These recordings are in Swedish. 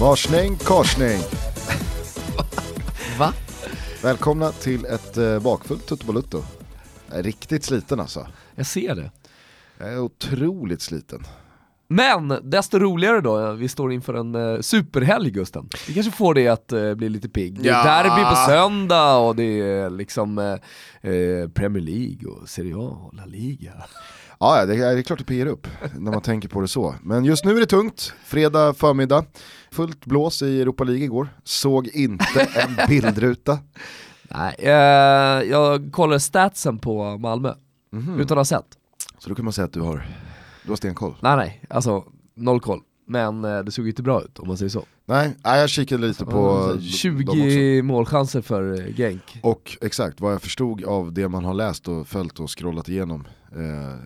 Marsning, korsning. Va? Välkomna till ett bakfullt tuttobalutto. Riktigt sliten alltså. Jag ser det. Jag är otroligt sliten. Men desto roligare då. Vi står inför en superhelg, Gusten. Vi kanske får det att bli lite pigg. Ja. Det är derby på söndag och det är liksom Premier League och Serie A och La Liga. Ja, det är klart det pirrar upp när man tänker på det så. Men just nu är det tungt. Fredag förmiddag. Fullt blås i Europa League igår. Såg inte en bildruta. Nej, jag kollade statsen på Malmö. Mm-hmm. Utan att ha sett. Så då kan man säga att du har stenkoll. Nej, alltså noll koll. Men det såg inte bra ut om man säger så. Nej, jag kikade lite på 20 målchanser för Genk. Och exakt, vad jag förstod av det man har läst och följt och scrollat igenom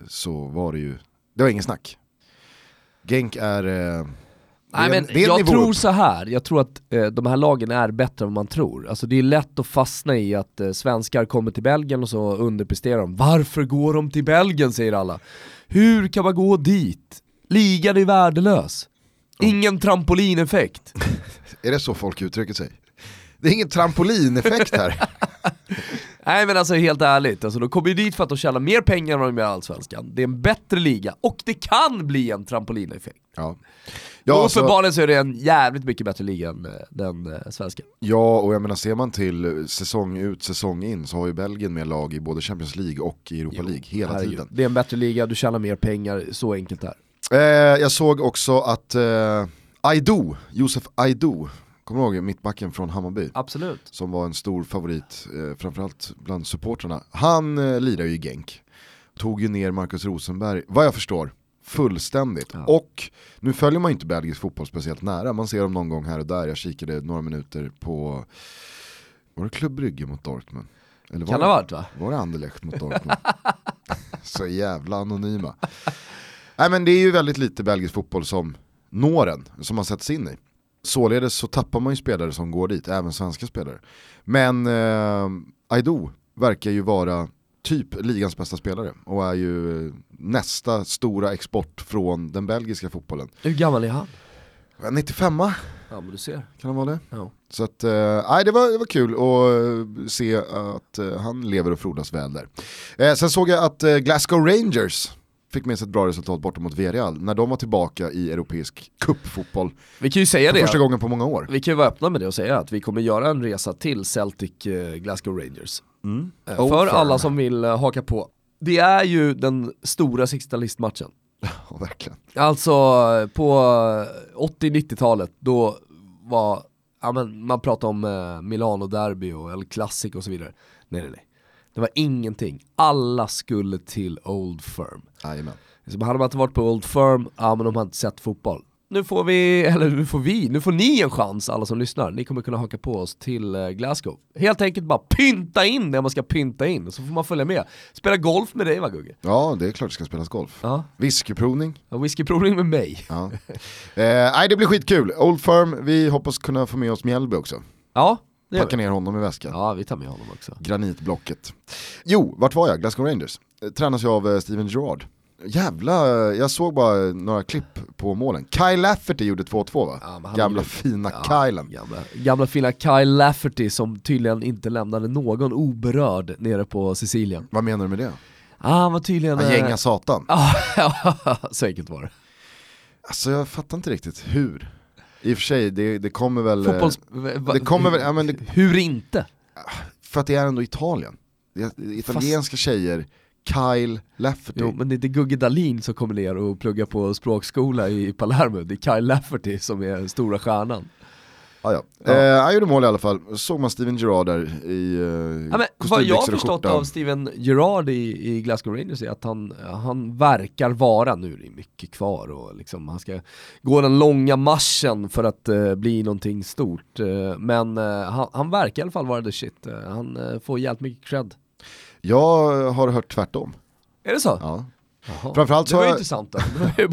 så var det ju, det var ingen snack. Genk är jag tror att de här lagen är bättre än man tror. Alltså det är lätt att fastna i att svenskar kommer till Belgien och så underpresterar de. Varför går de till Belgien, säger alla. Hur kan man gå dit? Ligan är värdelös. Ingen trampolineffekt. Är det så folk uttrycker sig? Det är ingen trampolineffekt här. Nej, men alltså helt ärligt. Alltså, de kommer ju dit för att de tjänar mer pengar än de gör allsvenskan. Det är en bättre liga. Och det kan bli en trampolineffekt. Ja. Ja, och för barnen så är det en jävligt mycket bättre liga än den svenska. Ja, och jag menar, ser man till säsong ut, säsong in, så har ju Belgien med lag i både Champions League och Europa League hela tiden. Det är en bättre liga, du tjänar mer pengar. Så enkelt där. Jag såg också att Josef Aido, kommer du ihåg mittbacken från Hammarby? Absolut. Som var en stor favorit, framförallt bland supporterna. Han lirar ju Genk. Tog ju ner Marcus Rosenberg, vad jag förstår, fullständigt. Ja. Och nu följer man ju inte belgisk fotboll speciellt nära. Man ser dem någon gång här och där. Jag kikade några minuter på, var det Klubb Brygge mot Dortmund? Eller kan det ha varit, va? Var det Anderlecht mot Dortmund? Så jävla anonyma. Nej, men det är ju väldigt lite belgisk fotboll som når en, som man sätts in i. Således så tappar man ju spelare som går dit, även svenska spelare. Men Aido verkar ju vara typ ligans bästa spelare och är ju nästa stora export från den belgiska fotbollen. Hur gammal är han? 95. Ja, men du ser. Kan han vara det? Ja. Så att, det var kul att se att han lever och frodas väl där. Sen såg jag att Glasgow Rangers fick med sig ett bra resultat bortom mot Villarreal när de var tillbaka i europeisk cupfotboll. Vi kan ju säga det. Första gången på många år. Vi kan ju vara öppna med det och säga att vi kommer göra en resa till Celtic Glasgow Rangers. Mm. För alla som vill haka på. Det är ju den stora sista listmatchen. Ja, verkligen. Alltså på 80-90-talet då var, ja, men man pratade om Milano Derby och El Clasico och så vidare. Nej. Det var ingenting. Alla skulle till Old Firm. Amen. Så hade man inte varit på Old Firm, ja, men de hade inte sett fotboll. Nu får ni en chans, alla som lyssnar. Ni kommer kunna haka på oss till Glasgow. Helt enkelt bara pynta in det man ska pynta in. Så får man följa med. Spela golf med dig, va, Gugge? Ja, det är klart det ska spelas golf. Ja. Whiskyprovning. Ja, whiskyprovning med mig. Ja. Nej, det blir skitkul. Old Firm, vi hoppas kunna få med oss Mjällby också. Ja. Packa ner honom i väskan. Ja, vi tar med honom också. Granitblocket. Jo, vart var jag? Glasgow Rangers. Tränas jag av Steven Gerrard. Jävla, jag såg bara några klipp på målen. Kyle Lafferty gjorde 2-2, va? Ja, gamla fina Kylen. Gamla fina Kyle Lafferty som tydligen inte lämnade någon oberörd nere på Sicilien. Vad menar du med det? Han var tydligen... Han gänga satan. Säkert var det. Alltså jag fattar inte riktigt hur... I och för sig, det kommer väl... Hur inte? För att det är ändå Italien. Italienska tjejer, Kyle Lafferty. Jo, men det är inte Gugge Dahlin som kommer ner och pluggar på språkskola i Palermo. Det är Kyle Lafferty som är stora stjärnan. Ja. Han gjorde mål i alla fall. Såg man Steven Gerrard där i vad jag har förstått av Steven Gerrard i Glasgow Rangers är att han verkar vara, nu det är mycket kvar och liksom, han ska gå den långa marschen för att bli någonting stort. Men han verkar i alla fall vara the shit. Han får jävligt mycket cred. Jag har hört tvärtom. Är det så? Ja. Framförallt så det var ju intressant då. Det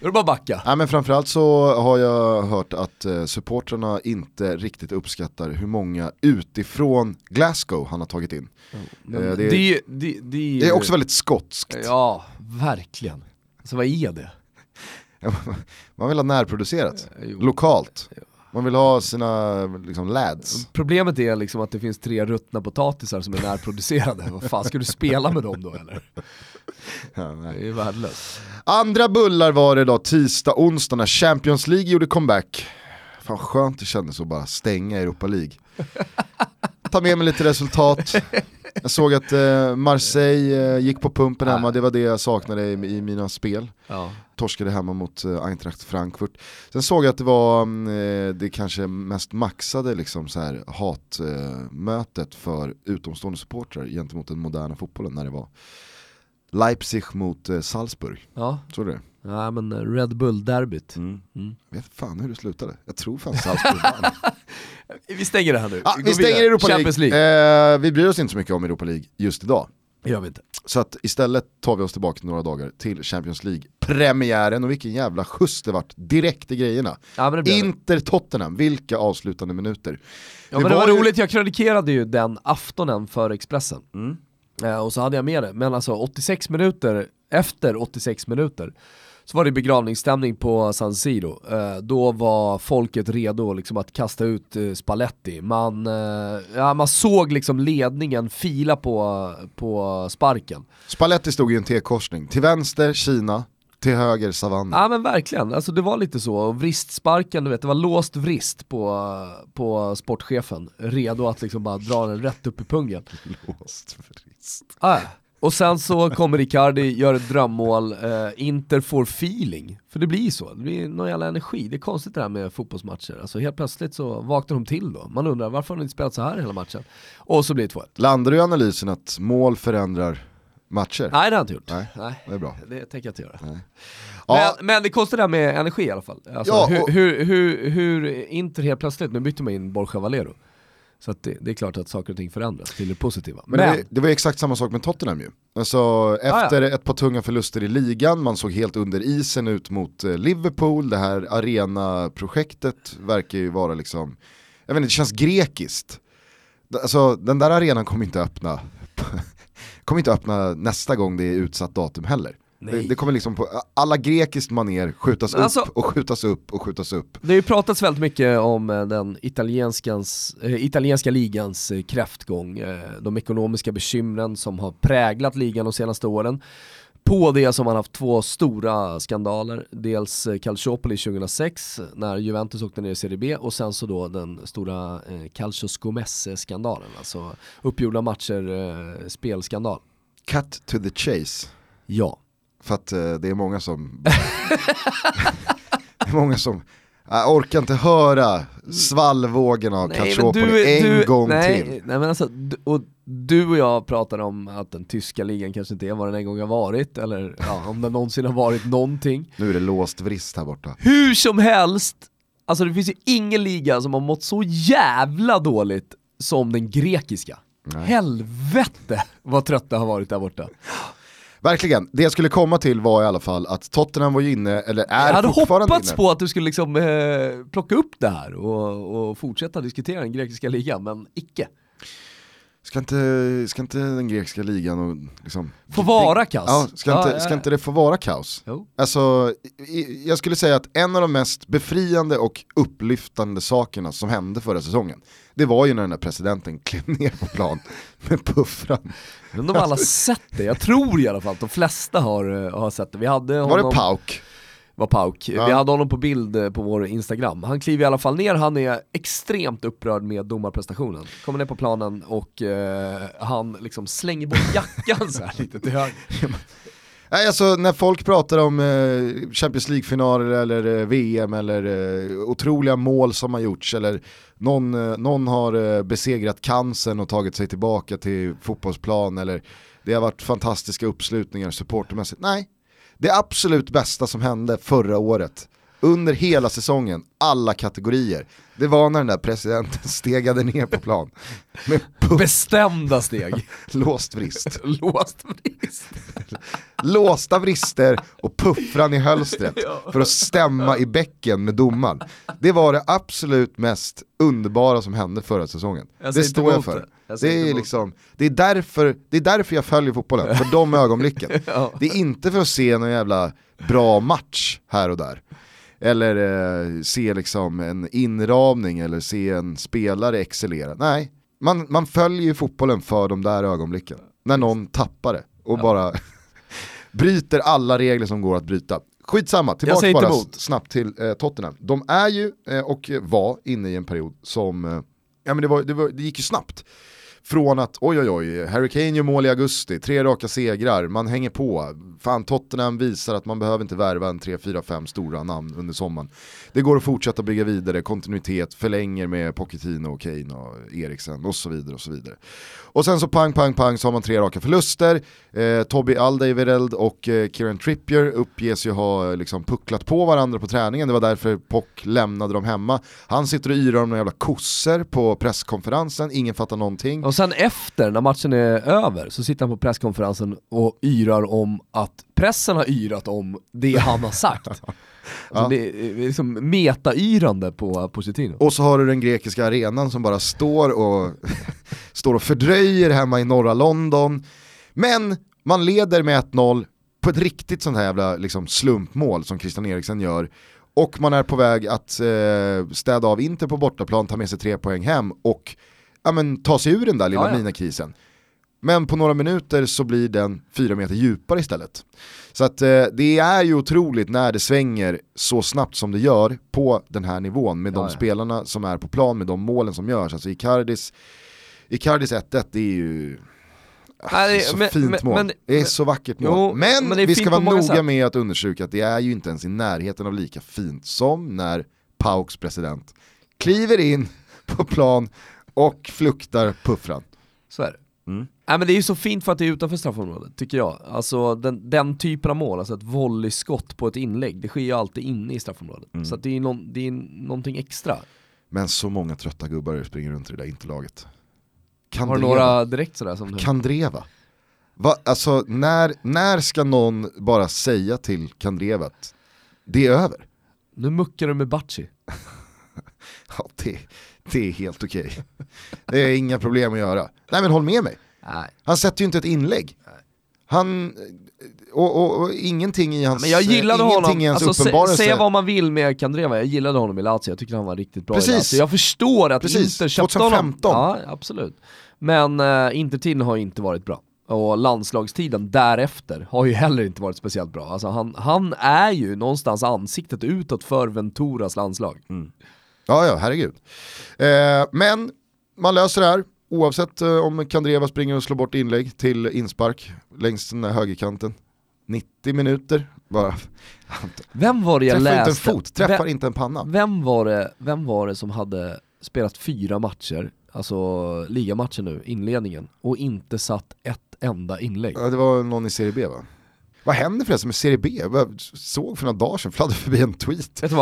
var bara backa. Nej, men framförallt så har jag hört att supporterna inte riktigt uppskattar hur många utifrån Glasgow han har tagit in. Det är också väldigt skotskt. Ja, verkligen. Så vad är det? Man vill ha närproducerat, lokalt. Man vill ha sina liksom, lads. Problemet är liksom att det finns 3 ruttna potatisar som är närproducerade. Vad fan, ska du spela med dem då eller? Ja, nej. Det är värdelöst. Andra bullar var det då tisdag, onsdag när Champions League gjorde comeback. Fan skönt det kändes att bara stänga Europa League. Ta med mig lite resultat. Jag såg att Marseille gick på pumpen hemma. Det var det jag saknade i mina spel. Ja. Torskade hemma mot Eintracht Frankfurt. Sen såg jag att det var det kanske mest maxade liksom, så här, hatmötet för utomstående supportrar gentemot den moderna fotbollen när det var Leipzig mot Salzburg. Ja. Såg du det? Ja, men Red Bull-derbyt. Jag vet fan hur det slutade. Jag tror fan Salzburg vann. Vi stänger det här nu. Vi stänger Europa League. Vi bryr oss inte så mycket om Europa League just idag. Gör vi inte. Så att istället tar vi oss tillbaka några dagar till Champions League-premiären. Och vilken jävla skjuts det vart direkt i grejerna. Ja, Inter Tottenham, vilka avslutande minuter. Ja, men det var roligt, jag kronikerade ju den aftonen för Expressen. Och så hade jag med det. Men alltså 86 minuter, efter 86 minuter så var det begravningsstämning på San Siro. Då var folket redo liksom att kasta ut Spalletti. Man såg liksom ledningen fila på sparken. Spalletti stod i en T-korsning. Till vänster Kina, till höger savann. Ja, men verkligen. Alltså, det var lite så. Och vristsparken, du vet, det var låst vrist på sportchefen. Redo att liksom bara dra den rätt upp i pungen. Låst vrist. Ja. Och sen så kommer Icardi, gör ett drömmål, Inter får feeling. För det blir så, det blir någon jävla energi. Det är konstigt det här med fotbollsmatcher. Alltså helt plötsligt så vaknar de till då. Man undrar varför har de inte spelat så här hela matchen. Och så blir det 2-1. Landar du i analysen att mål förändrar matcher? Nej, det har inte gjort. Nej, det är bra. Det tänker jag inte göra. Nej. Ja. Men det kostar det här med energi i alla fall. Alltså, ja, och hur Inter helt plötsligt, nu byter man in Borja Valero. Så att det är klart att saker och ting förändras till det positiva. Men det var exakt samma sak med Tottenham ju. Alltså efter ett par tunga förluster i ligan, man såg helt under isen ut mot Liverpool. Det här arenaprojektet verkar ju vara liksom, jag vet inte, det känns grekiskt. Alltså den där arenan kommer inte öppna nästa gång det är utsatt datum heller. Det kommer liksom på alla grekiskt maner skjutas alltså, upp och skjutas upp och skjutas upp. Det har ju pratats väldigt mycket om den italienska ligans kräftgång. De ekonomiska bekymren som har präglat ligan de senaste åren. På det som man haft 2 stora skandaler. Dels Calciopoli 2006 när Juventus åkte ner i Serie B. Och sen så då den stora Calcioscomesse-skandalen. Alltså uppgjorda matcher, spelskandal. Cut to the chase. Ja. För att det är många som orkar inte höra svallvågen av Calciopoli en gång till. Nej, men alltså, du och jag pratar om att den tyska ligan kanske inte är vad den en gång har varit. Eller ja, om den någonsin har varit någonting. Nu är det låst vrist här borta. Hur som helst, alltså det finns ju ingen liga som har mått så jävla dåligt som den grekiska. Nej. Helvete vad trött det har varit där borta. Verkligen, det jag skulle komma till var i alla fall att Tottenham var ju inne, eller är fortfarande inne. Jag hade hoppats på att du skulle liksom plocka upp det här och fortsätta diskutera den grekiska ligan, men icke. Ska inte den grekiska ligan och liksom få vara kaos? Ja, ska inte det få vara kaos? Jo. Alltså, jag skulle säga att en av de mest befriande och upplyftande sakerna som hände förra säsongen, det var ju när den där presidenten klev ner på plan med puffran. Men de har alla sett det, jag tror i alla fall att de flesta har sett det. Var det Pauk? Var Pauk. Ja. Vi hade honom på bild på vår Instagram. Han kliver i alla fall ner. Han är extremt upprörd med domarprestationen. Kommer ner på planen och han liksom slänger bort jackan så här lite till höger. Nej, alltså när folk pratar om Champions League-finaler eller VM eller otroliga mål som har gjorts eller någon har besegrat cancern och tagit sig tillbaka till fotbollsplan eller det har varit fantastiska uppslutningar supportermässigt. Nej. Det absolut bästa som hände förra året, under hela säsongen, alla kategorier, det var när den där presidenten stegade ner på plan. Med bestämda steg. Låst vrist. Låst vrist. Låsta vrister och puffran i hölstret för att stämma i bäcken med domaren. Det var det absolut mest underbara som hände förra säsongen. Det står jag för. Det är därför jag följer fotbollen. För de ögonblicken. Det är inte för att se någon jävla bra match här och där. eller se liksom en inramning eller se en spelare excellera. Nej, man följer ju fotbollen för de där ögonblicken när någon tappar det och bara bryter alla regler som går att bryta. Skitsamma, tillbaka bara snabbt till Tottenham. De är ju och var inne i en period som det gick ju snabbt. Från att, Harry Kane gör mål i augusti, 3 raka segrar, man hänger på. Fan, Tottenham visar att man behöver inte värva en 3-4-5 stora namn under sommaren. Det går att fortsätta bygga vidare, kontinuitet, förlänger med Pochettino och Kane och Eriksen och så vidare och så vidare. Och sen så pang så har man 3 raka förluster. Toby Alderweireld och Kieran Trippier uppges ju ha liksom pucklat på varandra på träningen. Det var därför Poch lämnade dem hemma. Han sitter och yrar om några jävla kosser på presskonferensen, ingen fattar någonting. Och sen efter, när matchen är över, så sitter han på presskonferensen och yrar om att pressen har yrat om det han har sagt. Alltså ja. Det är liksom meta-yrande på Pochettino. Och så har du den grekiska arenan som bara står och fördröjer hemma i norra London. Men man leder med 1-0 på ett riktigt sånt här jävla liksom slumpmål som Christian Eriksen gör. Och man är på väg att städa av Inter på bortaplan, ta med sig 3 poäng hem och ta sig ur den där lilla minakrisen. Men på några minuter så blir den 4 meter djupare istället. Så att det är ju otroligt när det svänger så snabbt som det gör på den här nivån med de spelarna som är på plan, med de målen som görs. Alltså Icardis 1-1, det är ju fint mål. Det är så vackert mål. Men vi ska vara noga med att undersöka att det är ju inte ens i närheten av lika fint som när Pauks president kliver in på plan och fluktar puffran. Så är det. Mm. Nej, men det är ju så fint för att det är utanför straffområdet, tycker jag. Alltså den typen av mål, alltså ett volleyskott på ett inlägg, det sker ju alltid inne i straffområdet. Mm. Så att det är någonting extra. Men så många trötta gubbar springer runt i det där interlaget. Kandreva. Har några direkt sådär som... Kandreva. Alltså, när ska någon bara säga till Kandreva att det är över? Nu muckar du med Bacci. Ja, det är helt okej. Det är inga problem att göra. Nej, men håll med mig. Nej. Han sätter ju inte ett inlägg. Nej. Han och ingenting i hans, men jag gillade honom. Alltså, säga vad man vill med Kandreva. Jag gillade honom i Lazio. Jag tycker han var riktigt bra i Lazio. Jag förstår att Inter köpte honom. Ja, absolut. Men Intertiden har inte varit bra. Och landslagstiden därefter har ju heller inte varit speciellt bra. Alltså, han är ju någonstans ansiktet utåt för Venturas landslag. Mm. Ja, herregud. Men man löser det här. Oavsett om Kandreva springer och slår bort inlägg till inspark längs den här högerkanten. 90 minuter. Bara. Vem var det jag läste? Träffar inte en fot, träffar inte en panna. Vem var det som hade spelat 4 matcher, alltså ligamatcher nu, inledningen, och inte satt ett enda inlägg? Ja, det var någon i Serie B, va? Vad händer förresten med Serie B? Jag såg för några dagar sedan, fladdrade förbi en tweet. Vet du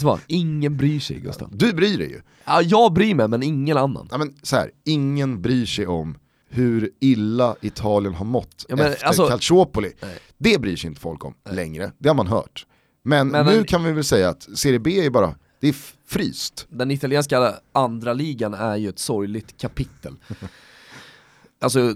vad? Ingen bryr sig, Gustav. Du bryr dig ju. Ja, jag bryr mig, men ingen annan. Ja, men så här, ingen bryr sig om hur illa Italien har mått efter Calciopoli. Nej. Det bryr sig inte folk om längre. Det har man hört. Men nu kan vi väl säga att Serie B är bara... Det är fryst. Den italienska andra ligan är ju ett sorgligt kapitel. Alltså...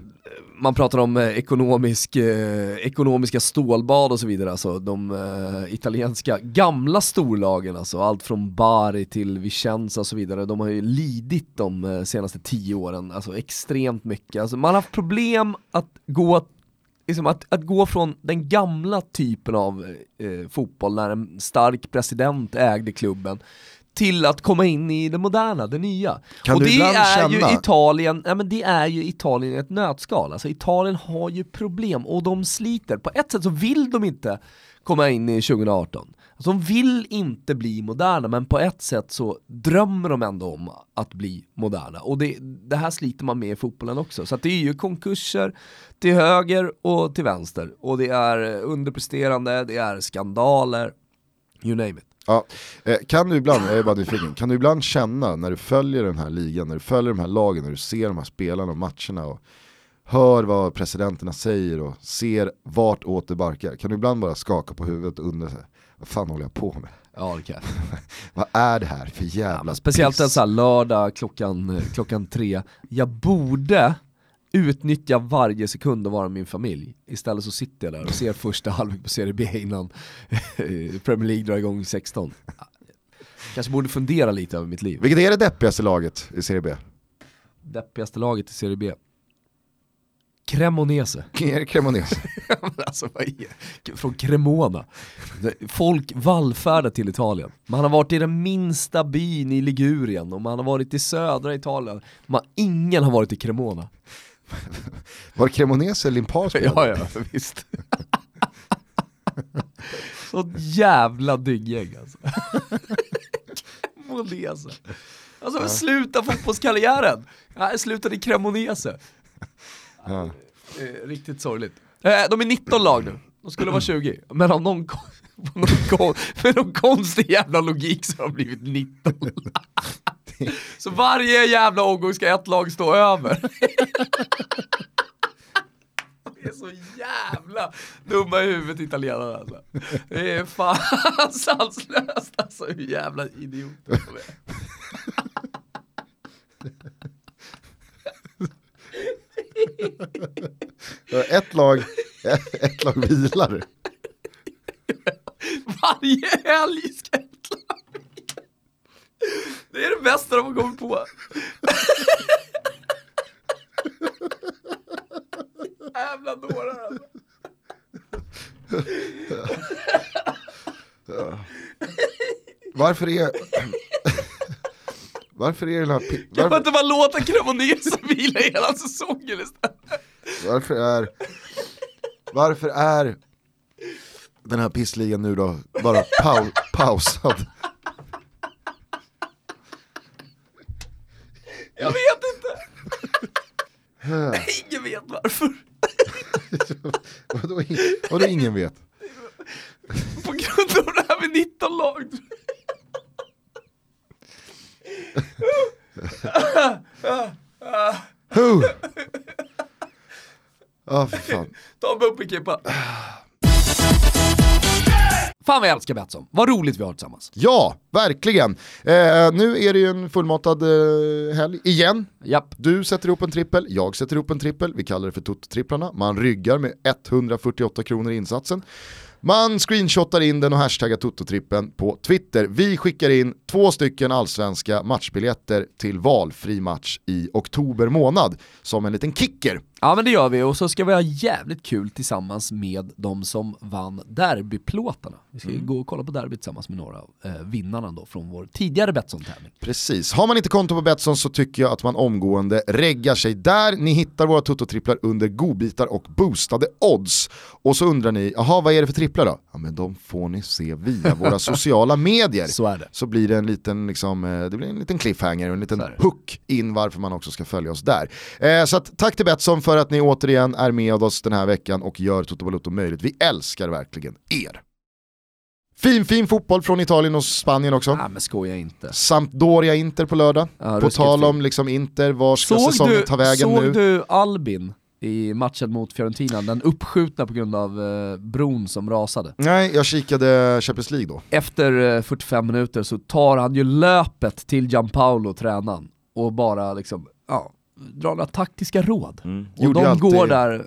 Man pratar om ekonomiska stålbad och så vidare. Alltså, de italienska gamla storlagen, alltså, allt från Bari till Vicenza och så vidare. De har ju lidit de senaste 10 åren, alltså, extremt mycket. Alltså, man har haft problem att gå från den gamla typen av fotboll när en stark president ägde klubben till att komma in i det moderna, det nya. Och det är ju Italien, det är ju Italien i ett nötskal. Alltså, Italien har ju problem och de sliter. På ett sätt så vill de inte komma in i 2018. Alltså, de vill inte bli moderna, men på ett sätt så drömmer de ändå om att bli moderna. Och det här sliter man med i fotbollen också. Så att det är ju konkurser till höger och till vänster. Och det är underpresterande, det är skandaler, you name it. Ja, kan du ibland känna när du följer den här ligan, när du följer de här lagen, när du ser de här spelarna och matcherna och hör vad presidenterna säger och ser vart återbarkar, kan du ibland bara skaka på huvudet och undra vad fan håller jag på med? Ja, det kan. Vad är det här för jävla speciellt piss? En sån här lördag klockan 3. Jag borde utnyttja varje sekund av vara min familj. Istället så sitter jag där och ser första halvlek på Serie B innan Premier League drar igång 16. Kanske borde fundera lite över mitt liv. Vilket är det deppigaste laget i Serie B? Deppigaste laget i Serie B? Cremonese. Är det Cremonese? Alltså, från Cremona. Folk vallfärdar till Italien. Man har varit i den minsta byn i Ligurien och man har varit i södra Italien. Ingen har varit i Cremona. Var Cremonese eller Limpar? Ja, visst. Så jävla dyggjäng alltså. Cremonese. Alltså, sluta fotbollskarriären. Jag slutade i Cremonese. Ja. Riktigt sorgligt. De är 19 lag nu. De skulle vara 20. Men av någon konstig jävla logik så har de blivit 19. Så varje jävla omgång ska ett lag stå över. Det är så jävla dumma i huvudet italienare alltså. Det är fan sanslöst alltså. Hur jävla idioter de är. Ett lag vilar. Varje helg ska ett lag vila. Det är det bästa de har kommit på. Jävla dårar alltså. Varför är den här... Kan man inte bara låta Cremonese vila hela säsongen istället? Varför är den här pissligan nu då bara pausad? Jag vet inte. Ingen vet varför. Vadå ingen vet? På grund av det här med 19 lag. Ta mig upp i kippa. Fan vad jag älskar Betsson. Vad roligt vi har tillsammans. Ja, verkligen. Nu är det ju en fullmatad helg igen. Japp. Du sätter ihop en trippel, jag sätter ihop en trippel. Vi kallar det för Toto-tripplarna. Man ryggar med 148 kronor i insatsen. Man screenshotar in den och hashtaggar Toto-trippen på Twitter. Vi skickar in 2 stycken allsvenska matchbiljetter till valfri match i oktober månad som en liten kicker. Ja, men det gör vi, och så ska vi ha jävligt kul tillsammans med de som vann derbyplåtarna. Vi ska gå och kolla på derby tillsammans med några av vinnarna då från vår tidigare Betsson-tävling. Precis. Har man inte konto på Betsson så tycker jag att man omgående reggar sig där. Ni hittar våra Toto-tripplar under godbitar och boostade odds. Och så undrar ni, jaha, vad är det för tripplar då? Ja, men de får ni se via våra sociala medier. Så är det. Så blir det en liten, liksom, det blir en liten cliffhanger och en liten hook in varför man också ska följa oss där. Så att, tack till Betsson för att ni återigen är med oss den här veckan och gör Toto Balotto möjligt. Vi älskar verkligen er. Fin fotboll från Italien och Spanien också. Ja, men skoja inte. Sampdoria Inter på lördag. Ja, på tal om liksom Inter, var ska säsongen ta vägen nu? Såg du Albin i matchen mot Fiorentina, den uppskjutna på grund av bron som rasade? Nej, jag kikade Champions League då. Efter 45 minuter så tar han ju löpet till Gianpaolo, tränaren, och bara liksom, ja, dra några taktiska råd. Och gjorde de alltid, går där.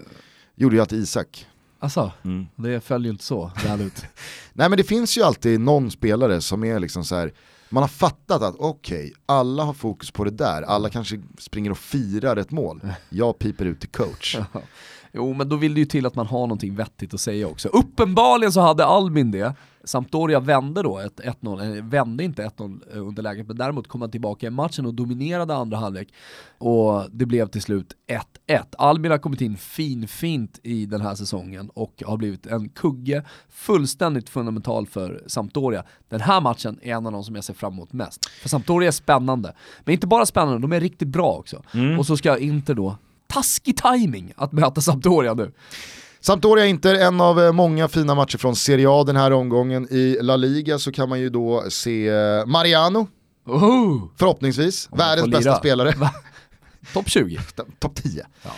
Gjorde ju alltid Isak. Alltså, det följer ju inte så väl ut. Nej, men det finns ju alltid någon spelare som är liksom så här. Man har fattat att okej, alla har fokus på det där. Alla kanske springer och firar ett mål. Jag piper ut till coach. Jo, men då vill det ju till att man har någonting vettigt att säga också. Uppenbarligen så hade Albin det. Sampdoria vände då 1-0, vände inte 1-0 underläget, men däremot kom han tillbaka i matchen och dominerade andra halvlek. Och det blev till slut 1-1. Albin har kommit in fint i den här säsongen och har blivit en kugge, fullständigt fundamental för Sampdoria. Den här matchen är en av de som jag ser fram emot mest. För Sampdoria är spännande, men inte bara spännande, de är riktigt bra också. Och så ska Inter då, taskig timing att möta Sampdoria nu. Sampdoria Inter, en av många fina matcher från Serie A den här omgången. I La Liga så kan man ju då se Mariano. Förhoppningsvis världens bästa spelare. Topp 20. Topp 10. Ja.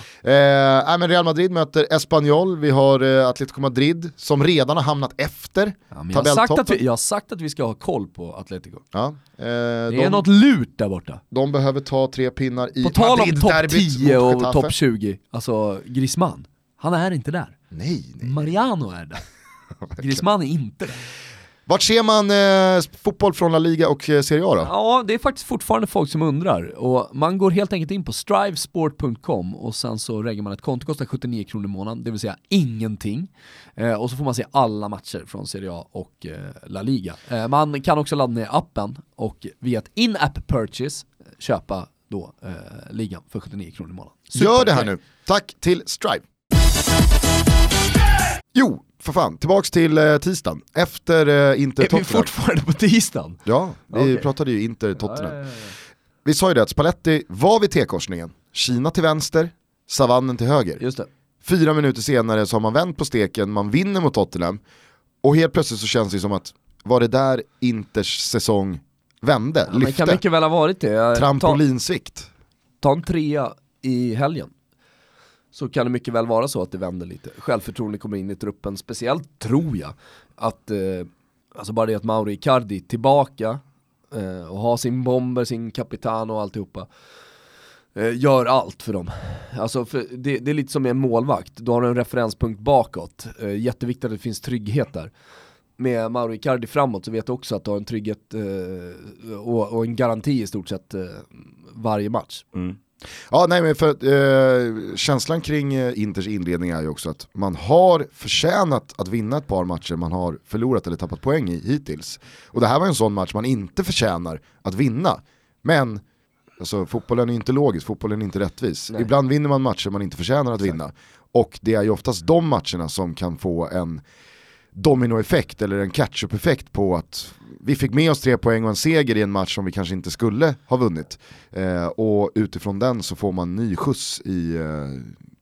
Men Real Madrid möter Espanyol. Vi har Atletico Madrid som redan har hamnat efter. Ja, jag har sagt att vi ska ha koll på Atletico. Ja. Det är något lut där borta. De behöver ta 3 pinnar i Madrid-derbyt. På tal om topp 10 och topp 20. Alltså Griezmann. Han är inte där. Nej. Mariano är där. Griezmann är inte där. Vart ser man fotboll från La Liga och Serie A då? Ja, det är faktiskt fortfarande folk som undrar. Och man går helt enkelt in på strivesport.com och sen så reggar man ett konto, kostar 79 kronor i månaden, det vill säga ingenting. Och så får man se alla matcher från Serie A och La Liga. Man kan också ladda ner appen och via ett in-app purchase köpa då ligan för 79 kronor i månaden. Gör det här nu. Tack till Strive. Jo, för fan, tillbaks till tisdagen. Efter Inter-Tottenham. Är vi fortfarande på tisdagen? Ja, vi pratade ju Inter-Tottenham. Vi sa ju det att Spalletti var vid T-korsningen. Kina till vänster, savannen till höger. Just det. 4 minuter senare så har man vänt på steken, man vinner mot Tottenham. Och helt plötsligt så känns det som att var det där Inters säsong vände, lyfte. Det kan mycket väl ha varit det. Trampolinsvikt. Ta en 3 i helgen. Så kan det mycket väl vara så att det vänder lite. Självförtroende kommer in i truppen. Speciellt tror jag att alltså bara det att Mauro Icardi tillbaka och har sin bomber, sin kapitan och alltihopa gör allt för dem. Alltså för det är lite som en målvakt. Då har du en referenspunkt bakåt. Jätteviktigt att det finns trygghet där. Med Mauro Icardi framåt så vet du också att du har en trygghet och en garanti i stort sett varje match. Mm. Ja, nej, men för känslan kring Inters inledning är ju också att man har förtjänat att vinna ett par matcher man har förlorat eller tappat poäng i hittills. Och det här var en sån match man inte förtjänar att vinna. Men alltså, fotbollen är inte logisk, fotbollen är inte rättvis. Nej. Ibland vinner man matcher man inte förtjänar att vinna. Och det är ju oftast de matcherna som kan få en dominoeffekt eller en catch-up-effekt på att vi fick med oss 3 poäng och en seger i en match som vi kanske inte skulle ha vunnit. Och utifrån den så får man ny skjuts i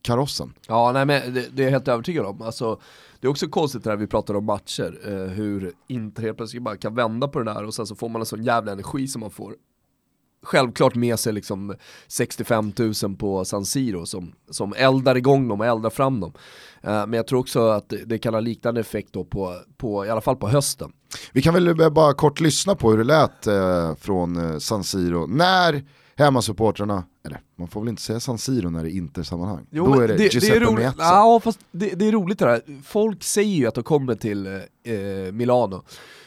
karossen. Ja, nej, men det är jag helt övertygad om. Alltså, det är också konstigt när vi pratar om matcher. Hur inte helt plötsligt bara kan vända på det där och sen så får man en sån jävla energi som man får. Självklart med sig liksom 65 000 på San Siro som eldar igång dem och eldar fram dem. Men jag tror också att det kan ha liknande effekt då på i alla fall på hösten. Vi kan väl bara kort lyssna på hur det lät från San Siro när hemmasupportrarna, eller man får väl inte säga San Siro när det är Inter-sammanhang. Jo, då är det Giuseppe Meazza. Ja, fast det är roligt det där. Folk säger ju att de kommer till Milano,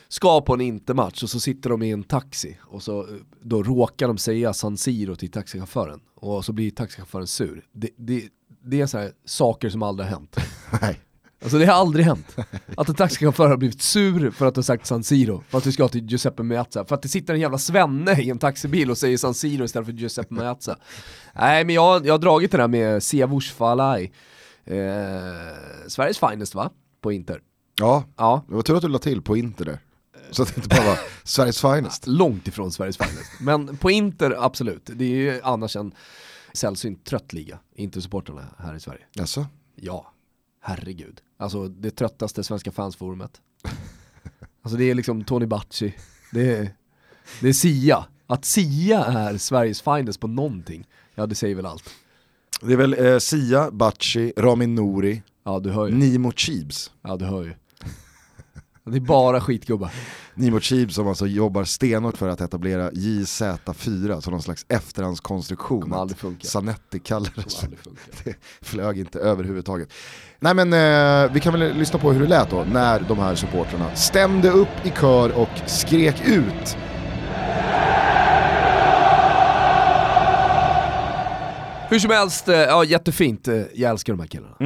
ska på en Inter-match och så sitter de i en taxi och så då råkar de säga San Siro till taxichauffören och så blir taxichauffören sur. Det är så här saker som aldrig har hänt. Nej. Alltså det har aldrig hänt att en taxichaufför har blivit sur för att de har sagt San Siro, för att vi ska till Giuseppe Meazza, för att det sitter en jävla svenne i en taxibil och säger San Siro istället för Giuseppe Meazza. Nej, men jag har dragit det där med Siavush Falai, Sveriges finest, va? På Inter. Ja, det var tur att du la till på Inter där. Så det inte bara var Sveriges finest. Långt ifrån Sveriges finest. Men på Inter, absolut. Det är ju annars en sällsynt trött liga. Inter-supporterna här i Sverige. Alltså? Ja, herregud. Alltså det tröttaste svenska fansforumet. Alltså det är liksom Tony Bacci. Det är Sia. Att Sia är Sveriges finest på någonting. Ja, det säger väl allt. Det är väl Sia, Bacci, Rami Nouri. Ja, du hör ju. Nimo Chibs. Ja, du hör ju. Det är bara skitgubbar. Nimo Chibs som alltså jobbar stenhårt för att etablera JZ4 som någon slags efterhandskonstruktion. Kommer aldrig funka. Zanetti kallar det. Flög inte överhuvudtaget. Nej, men vi kan väl lyssna på hur det lät då när de här supporterna stämde upp i kör och skrek ut. Hur som helst, ja, jättefint. Jag älskar de här killarna.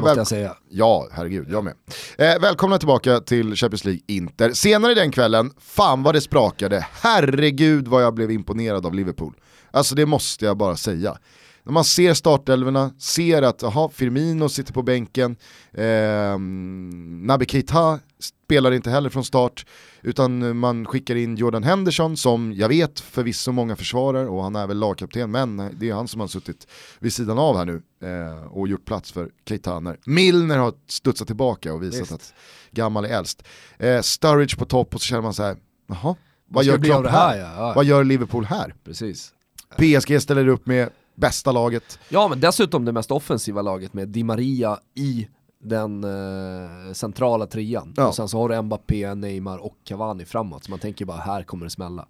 Måste jag säga. Ja, herregud, jag med. Välkomna tillbaka till Champions League Inter. Senare den kvällen, fan vad det sprakade. Herregud vad jag blev imponerad av Liverpool. Alltså det måste jag bara säga. När man ser startelverna, ser att Firmino sitter på bänken. Naby Keita spelar inte heller från start. Utan man skickar in Jordan Henderson som jag vet förvisso många försvarar. Och han är väl lagkapten, men det är han som har suttit vid sidan av här nu. Och gjort plats för Keita. Milner har studsat tillbaka och visat att gammal är äldst. Sturridge på topp och så känner man så här. Jaha, vad gör Klopp här? Vad gör Liverpool här? Precis. PSG ställer upp med bästa laget. Ja, men dessutom det mest offensiva laget med Di Maria i den centrala trian. Ja. Och sen så har du Mbappé, Neymar och Cavani framåt. Så man tänker bara, här kommer det smälla.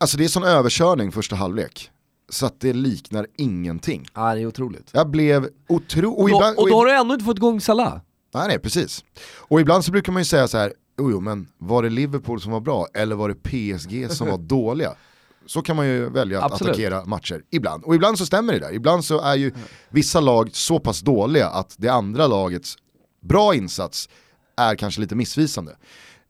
Alltså det är sån överkörning första halvlek. Så att det liknar ingenting. Ja, det är otroligt. Jag blev och då har du ändå inte fått igång Salah. Nej, precis. Och ibland så brukar man ju säga så här, jo, men var det Liverpool som var bra eller var det PSG som var dåliga? Så kan man ju välja att attackera matcher ibland. Och ibland så stämmer det där. Ibland så är ju vissa lag så pass dåliga att det andra lagets bra insats är kanske lite missvisande.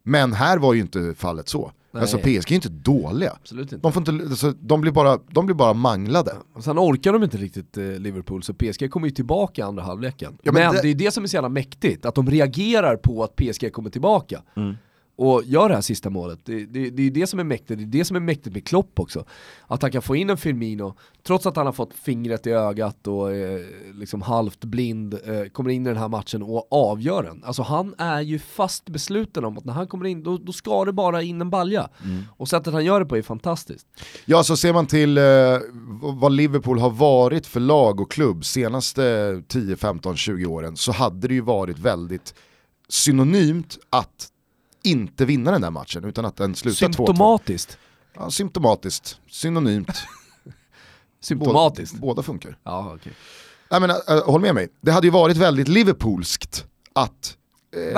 Men här var ju inte fallet så. Nej. Alltså PSG är ju inte dåliga. Absolut inte. De får inte, alltså, de blir bara manglade. Ja. Sen orkar de inte riktigt Liverpool, så PSG kommer ju tillbaka andra halvleken. Ja, men det är ju det som är så jävla mäktigt. Att de reagerar på att PSG kommer tillbaka. Mm. Och gör det här sista målet. Det är ju det som är mäktigt. Det är det som är mäktigt med Klopp också. Att han kan få in en Firmino, trots att han har fått fingret i ögat och liksom halvt blind, kommer in i den här matchen och avgör den. Alltså han är ju fast besluten om att när han kommer in, då ska det bara in en balja. Mm. Och sättet han gör det på är fantastiskt. Ja, så ser man till vad Liverpool har varit för lag och klubb senaste 10, 15, 20 åren, så hade det ju varit väldigt synonymt att inte vinna den där matchen, utan att den slutar 2-2. Symptomatiskt. Ja, symptomatiskt. Synonymt. Symptomatiskt. Båda funkar. Ja, okej. Nej, men håll med mig. Det hade ju varit väldigt Liverpoolskt att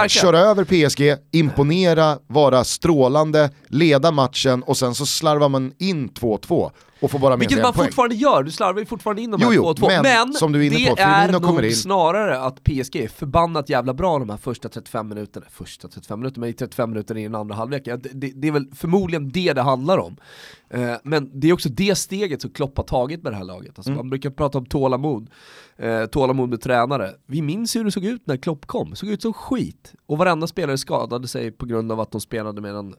köra över PSG, imponera, vara strålande, leda matchen och sen så slarvar man in 2-2 och får bara med. Vilket man fortfarande gör. Du slarvar ju fortfarande in de här 2-2. Men som du är inne på, det är nog snarare att PSG är förbannat jävla bra de här första 35 minuterna. Första 35 minuter, men 35 minuter i den andra halvleken. Det är väl förmodligen det handlar om. Men det är också det steget som Klopp har tagit med det här laget. Alltså, man brukar prata om tålamod. Tålamod med tränare. Vi minns hur det såg ut när Klopp kom. Det såg ut som skit. Och varenda spelare skadade sig på grund av att de spelade med den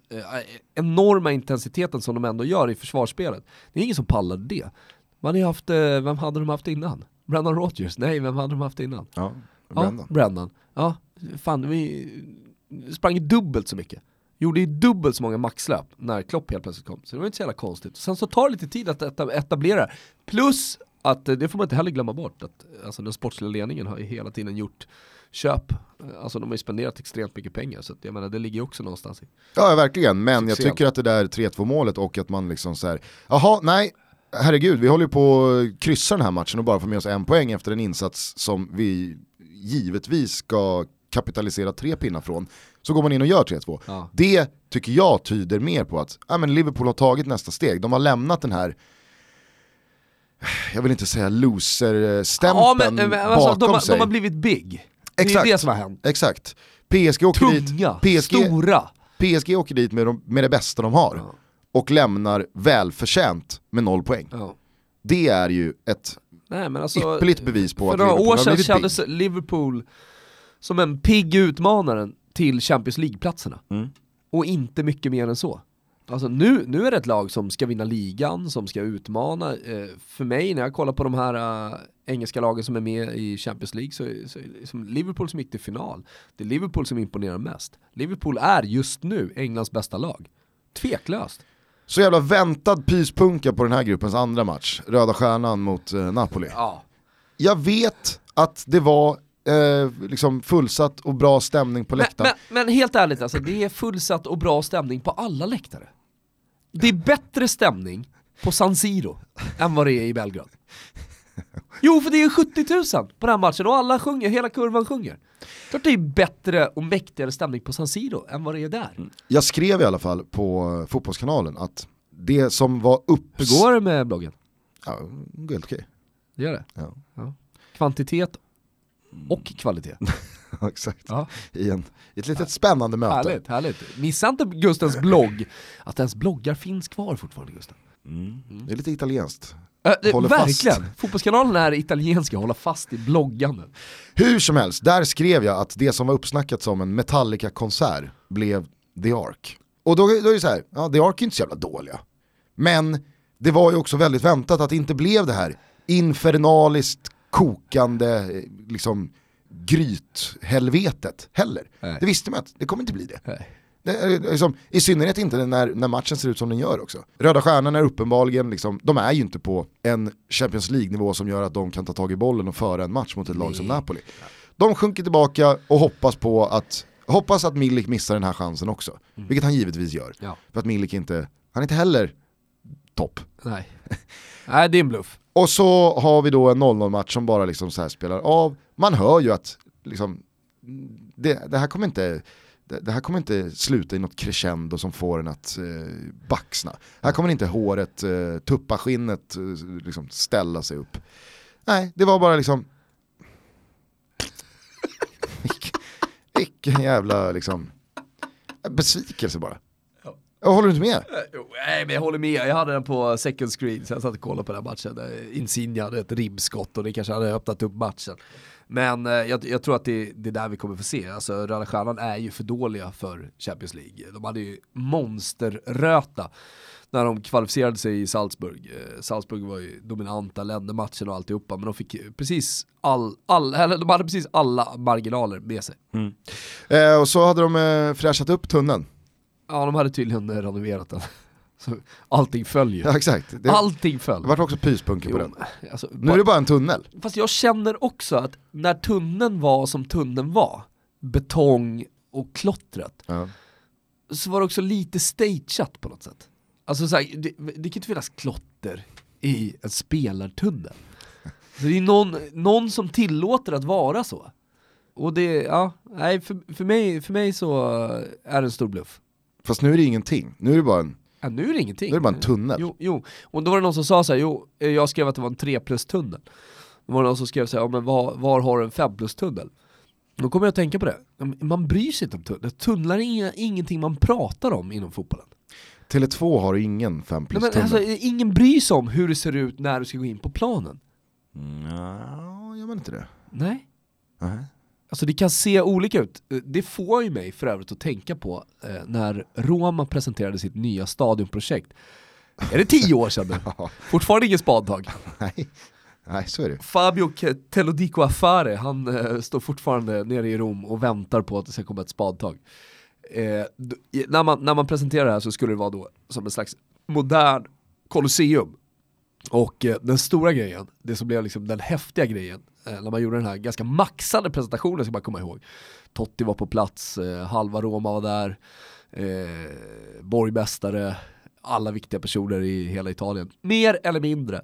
enorma intensiteten som de ändå gör i försvarsspelet. Det är ingen som pallade det. Man har haft, vem hade de haft innan? Brendan Rodgers? Nej, vem hade de haft innan? Ja, Brendan. Ja, fan, vi sprang dubbelt så mycket. Gjorde ju dubbelt så många maxlöp när Klopp helt plötsligt kom. Så det var inte så jävla konstigt. Sen så tar det lite tid att etablera. Plus att, det får man inte heller glömma bort, att alltså, den sportsliga ledningen har ju hela tiden gjort köp. Alltså de har ju spenderat extremt mycket pengar. Så att, jag menar, det ligger ju också någonstans i. Ja, verkligen. Men succén. Jag tycker att det där 3-2-målet och att man liksom så här, jaha, nej, herregud, vi håller ju på att kryssa den här matchen och bara få med oss en poäng efter en insats som vi givetvis ska kapitalisera 3 pinnar från. Så går man in och gör 3-2. Ja. Det tycker jag tyder mer på att men Liverpool har tagit nästa steg. De har lämnat den här, jag vill inte säga loser-stämpeln alltså, bakom sig. De har blivit big. Exakt. Det är det som har hänt. Exakt. PSG åker PSG åker dit med det bästa de har. Ja. Och lämnar välförtjänt med 0 poäng. Ja. Det är ju ett ypperligt bevis på att Liverpool har blivit big. För några år sedan kändes Liverpool som en pigg utmanare till Champions League-platserna. Mm. Och inte mycket mer än så. Alltså nu är det ett lag som ska vinna ligan, som ska utmana. För mig, när jag kollar på de här engelska lagen som är med i Champions League, så är det Liverpool som gick till final. Det är Liverpool som imponerar mest. Liverpool är just nu Englands bästa lag. Tveklöst. Så jävla väntad pyspunka på den här gruppens andra match. Röda stjärnan mot Napoli. Ja. Jag vet att det var liksom fullsatt och bra stämning på läktaren. Men helt ärligt, alltså, det är fullsatt och bra stämning på alla läktare. Det är bättre stämning på San Siro än vad det är i Belgrad. Jo, för det är 70 000 på den här matchen och alla sjunger, hela kurvan sjunger. Klart det är bättre och mäktigare stämning på San Siro än vad det är där. Jag skrev i alla fall på Fotbollskanalen att det som var Hur går det med bloggen? Ja, det är helt okej. Det gör det? Ja. Kvantitet och kvalitet. Exakt. Ja. I ett litet spännande möte. Härligt. Missa inte Gustens blogg. Att ens bloggar finns kvar fortfarande, Gusten. Mm. Det är lite italienskt. Verkligen. Fast. Fotbollskanalen är italienska. Hålla fast i bloggandet. Hur som helst, där skrev jag att det som var uppsnackat som en Metallica-konsert blev The Ark. Och då är det så här, The Ark är inte så jävla dåliga. Men det var ju också väldigt väntat att det inte blev det här infernaliskt kokande liksom grythelvetet heller. Nej. Det visste man att det kommer inte bli det. Nej. Liksom, i synnerhet inte när matchen ser ut som den gör också. Röda stjärnorna är uppenbarligen liksom, de är ju inte på en Champions League-nivå som gör att de kan ta tag i bollen och föra en match mot ett lag som Napoli. De sjunker tillbaka och hoppas på att Milik missar den här chansen också. Vilket han givetvis gör. Ja. För att Milik inte heller topp. Nej. Nej, det är en bluff. Och så har vi då en 0-0-match som bara liksom så här spelar av. Man hör ju att liksom, det här kommer inte sluta i något crescendo som får en att baxna. Här kommer inte håret, tuppaskinnet liksom ställa sig upp. Nej, det var bara liksom vilken jävla liksom besvikelse bara. Jag håller inte med. Nej, men jag håller med. Jag hade den på second screen så jag satt och kollade på den matchen. Där Insigne hade ett ribbskott och det kanske hade öppnat upp matchen. Men jag tror att det är där vi kommer få se. Alltså, Röda Stjärnan är ju för dåliga för Champions League. De hade ju monsterröta när de kvalificerade sig i Salzburg. Salzburg var ju dominanta, lände matchen och alltihopa. Men de fick precis de hade precis alla marginaler med sig. Mm. Och så hade de fräschat upp tunneln. Ja, de hade tydligen renoverat den. Så allting följer. Ja, exakt. Allting följer. Det var också pyspunker på den. Alltså, nu är det bara en tunnel. Fast jag känner också att när tunneln var som tunneln var, betong och klottret, så var det också lite stageat på något sätt. Alltså så här, det kan inte finnas klotter i en spelartunnel. Så det är någon som tillåter att vara så. Och det, för mig så är det en stor bluff. Fast nu är det ingenting. Nu är det bara en... Ja, nu är det ingenting. Nu är det bara en tunnel. Jo. Och då var det någon som sa så här, jag skrev att det var en 3-plus-tunnel. Då var det någon som skrev så här, men var har en 5-plus-tunnel? Då kommer jag att tänka på det. Man bryr sig inte om tunnel. Tunnlar är ingenting man pratar om inom fotbollen. Tele2 har ingen 5-plus-tunnel. Men alltså, ingen bryr sig om hur det ser ut när du ska gå in på planen. Ja, jag menar inte det. Nej. Nej. Alltså det kan se olika ut. Det får ju mig för övrigt att tänka på när Roma presenterade sitt nya stadionprojekt. Är det 10 år sedan? Ja. Fortfarande ingen spadtag. Nej, så är det. Fabio Telodico Affare, han står fortfarande nere i Rom och väntar på att det ska komma ett spadtag. När man presenterar det här så skulle det vara då som en slags modern kolosseum. Och den stora grejen, det som blev liksom den häftiga grejen, när man gjorde den här ganska maxade presentationen, ska man komma ihåg. Totti var på plats, halva Roma var där, borgmästare, alla viktiga personer i hela Italien, mer eller mindre.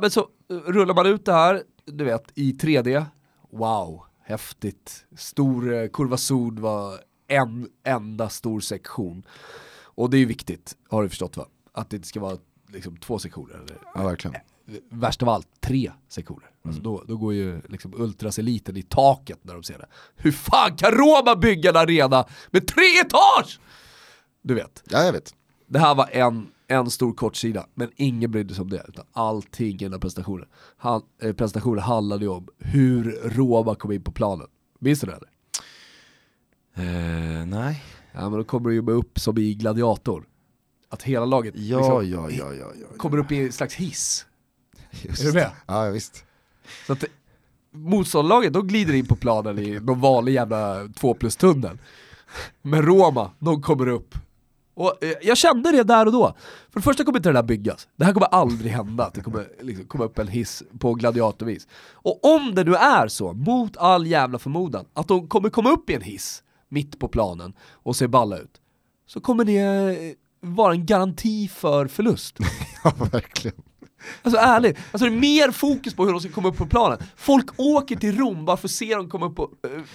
Men så rullar man ut det här, du vet, i 3D. Wow, häftigt. Stor kurvasod var en enda stor sektion. Och det är ju viktigt, har du förstått va? Att det inte ska vara liksom 2 sektioner. Ja, verkligen. Värst av allt, 3 sektioner. Alltså då går ju liksom ultraseliten i taket när de ser det. Hur fan kan Roma bygga en arena med 3 etage? Du vet. Ja, jag vet. Det här var en stor kortsida, men ingen brydde sig om det. Utan allting i den här presentationen. Presentationen handlade ju om hur Roma kom in på planen. Minns du det eller? Nej. Ja, men då kommer det ju upp som i Gladiator. Att hela laget liksom, kommer upp i en slags hiss. Just. Är du med? Ja, visst. Så att motståndarlaget, de glider in på planen i någon vanlig jävla 2-plus-tunnel. Men Roma, de kommer upp. Och jag kände det där och då. För det första kommer inte det där byggas. Det här kommer aldrig hända att det kommer liksom, komma upp en hiss på gladiatorvis. Och om det nu är så, mot all jävla förmodan, att de kommer komma upp i en hiss mitt på planen och se balla ut, så kommer det vara en garanti för förlust. Ja, verkligen. Alltså ärligt, alltså det är mer fokus på hur de ska komma upp på planen. Folk åker till Rom bara för att se dem komma upp på,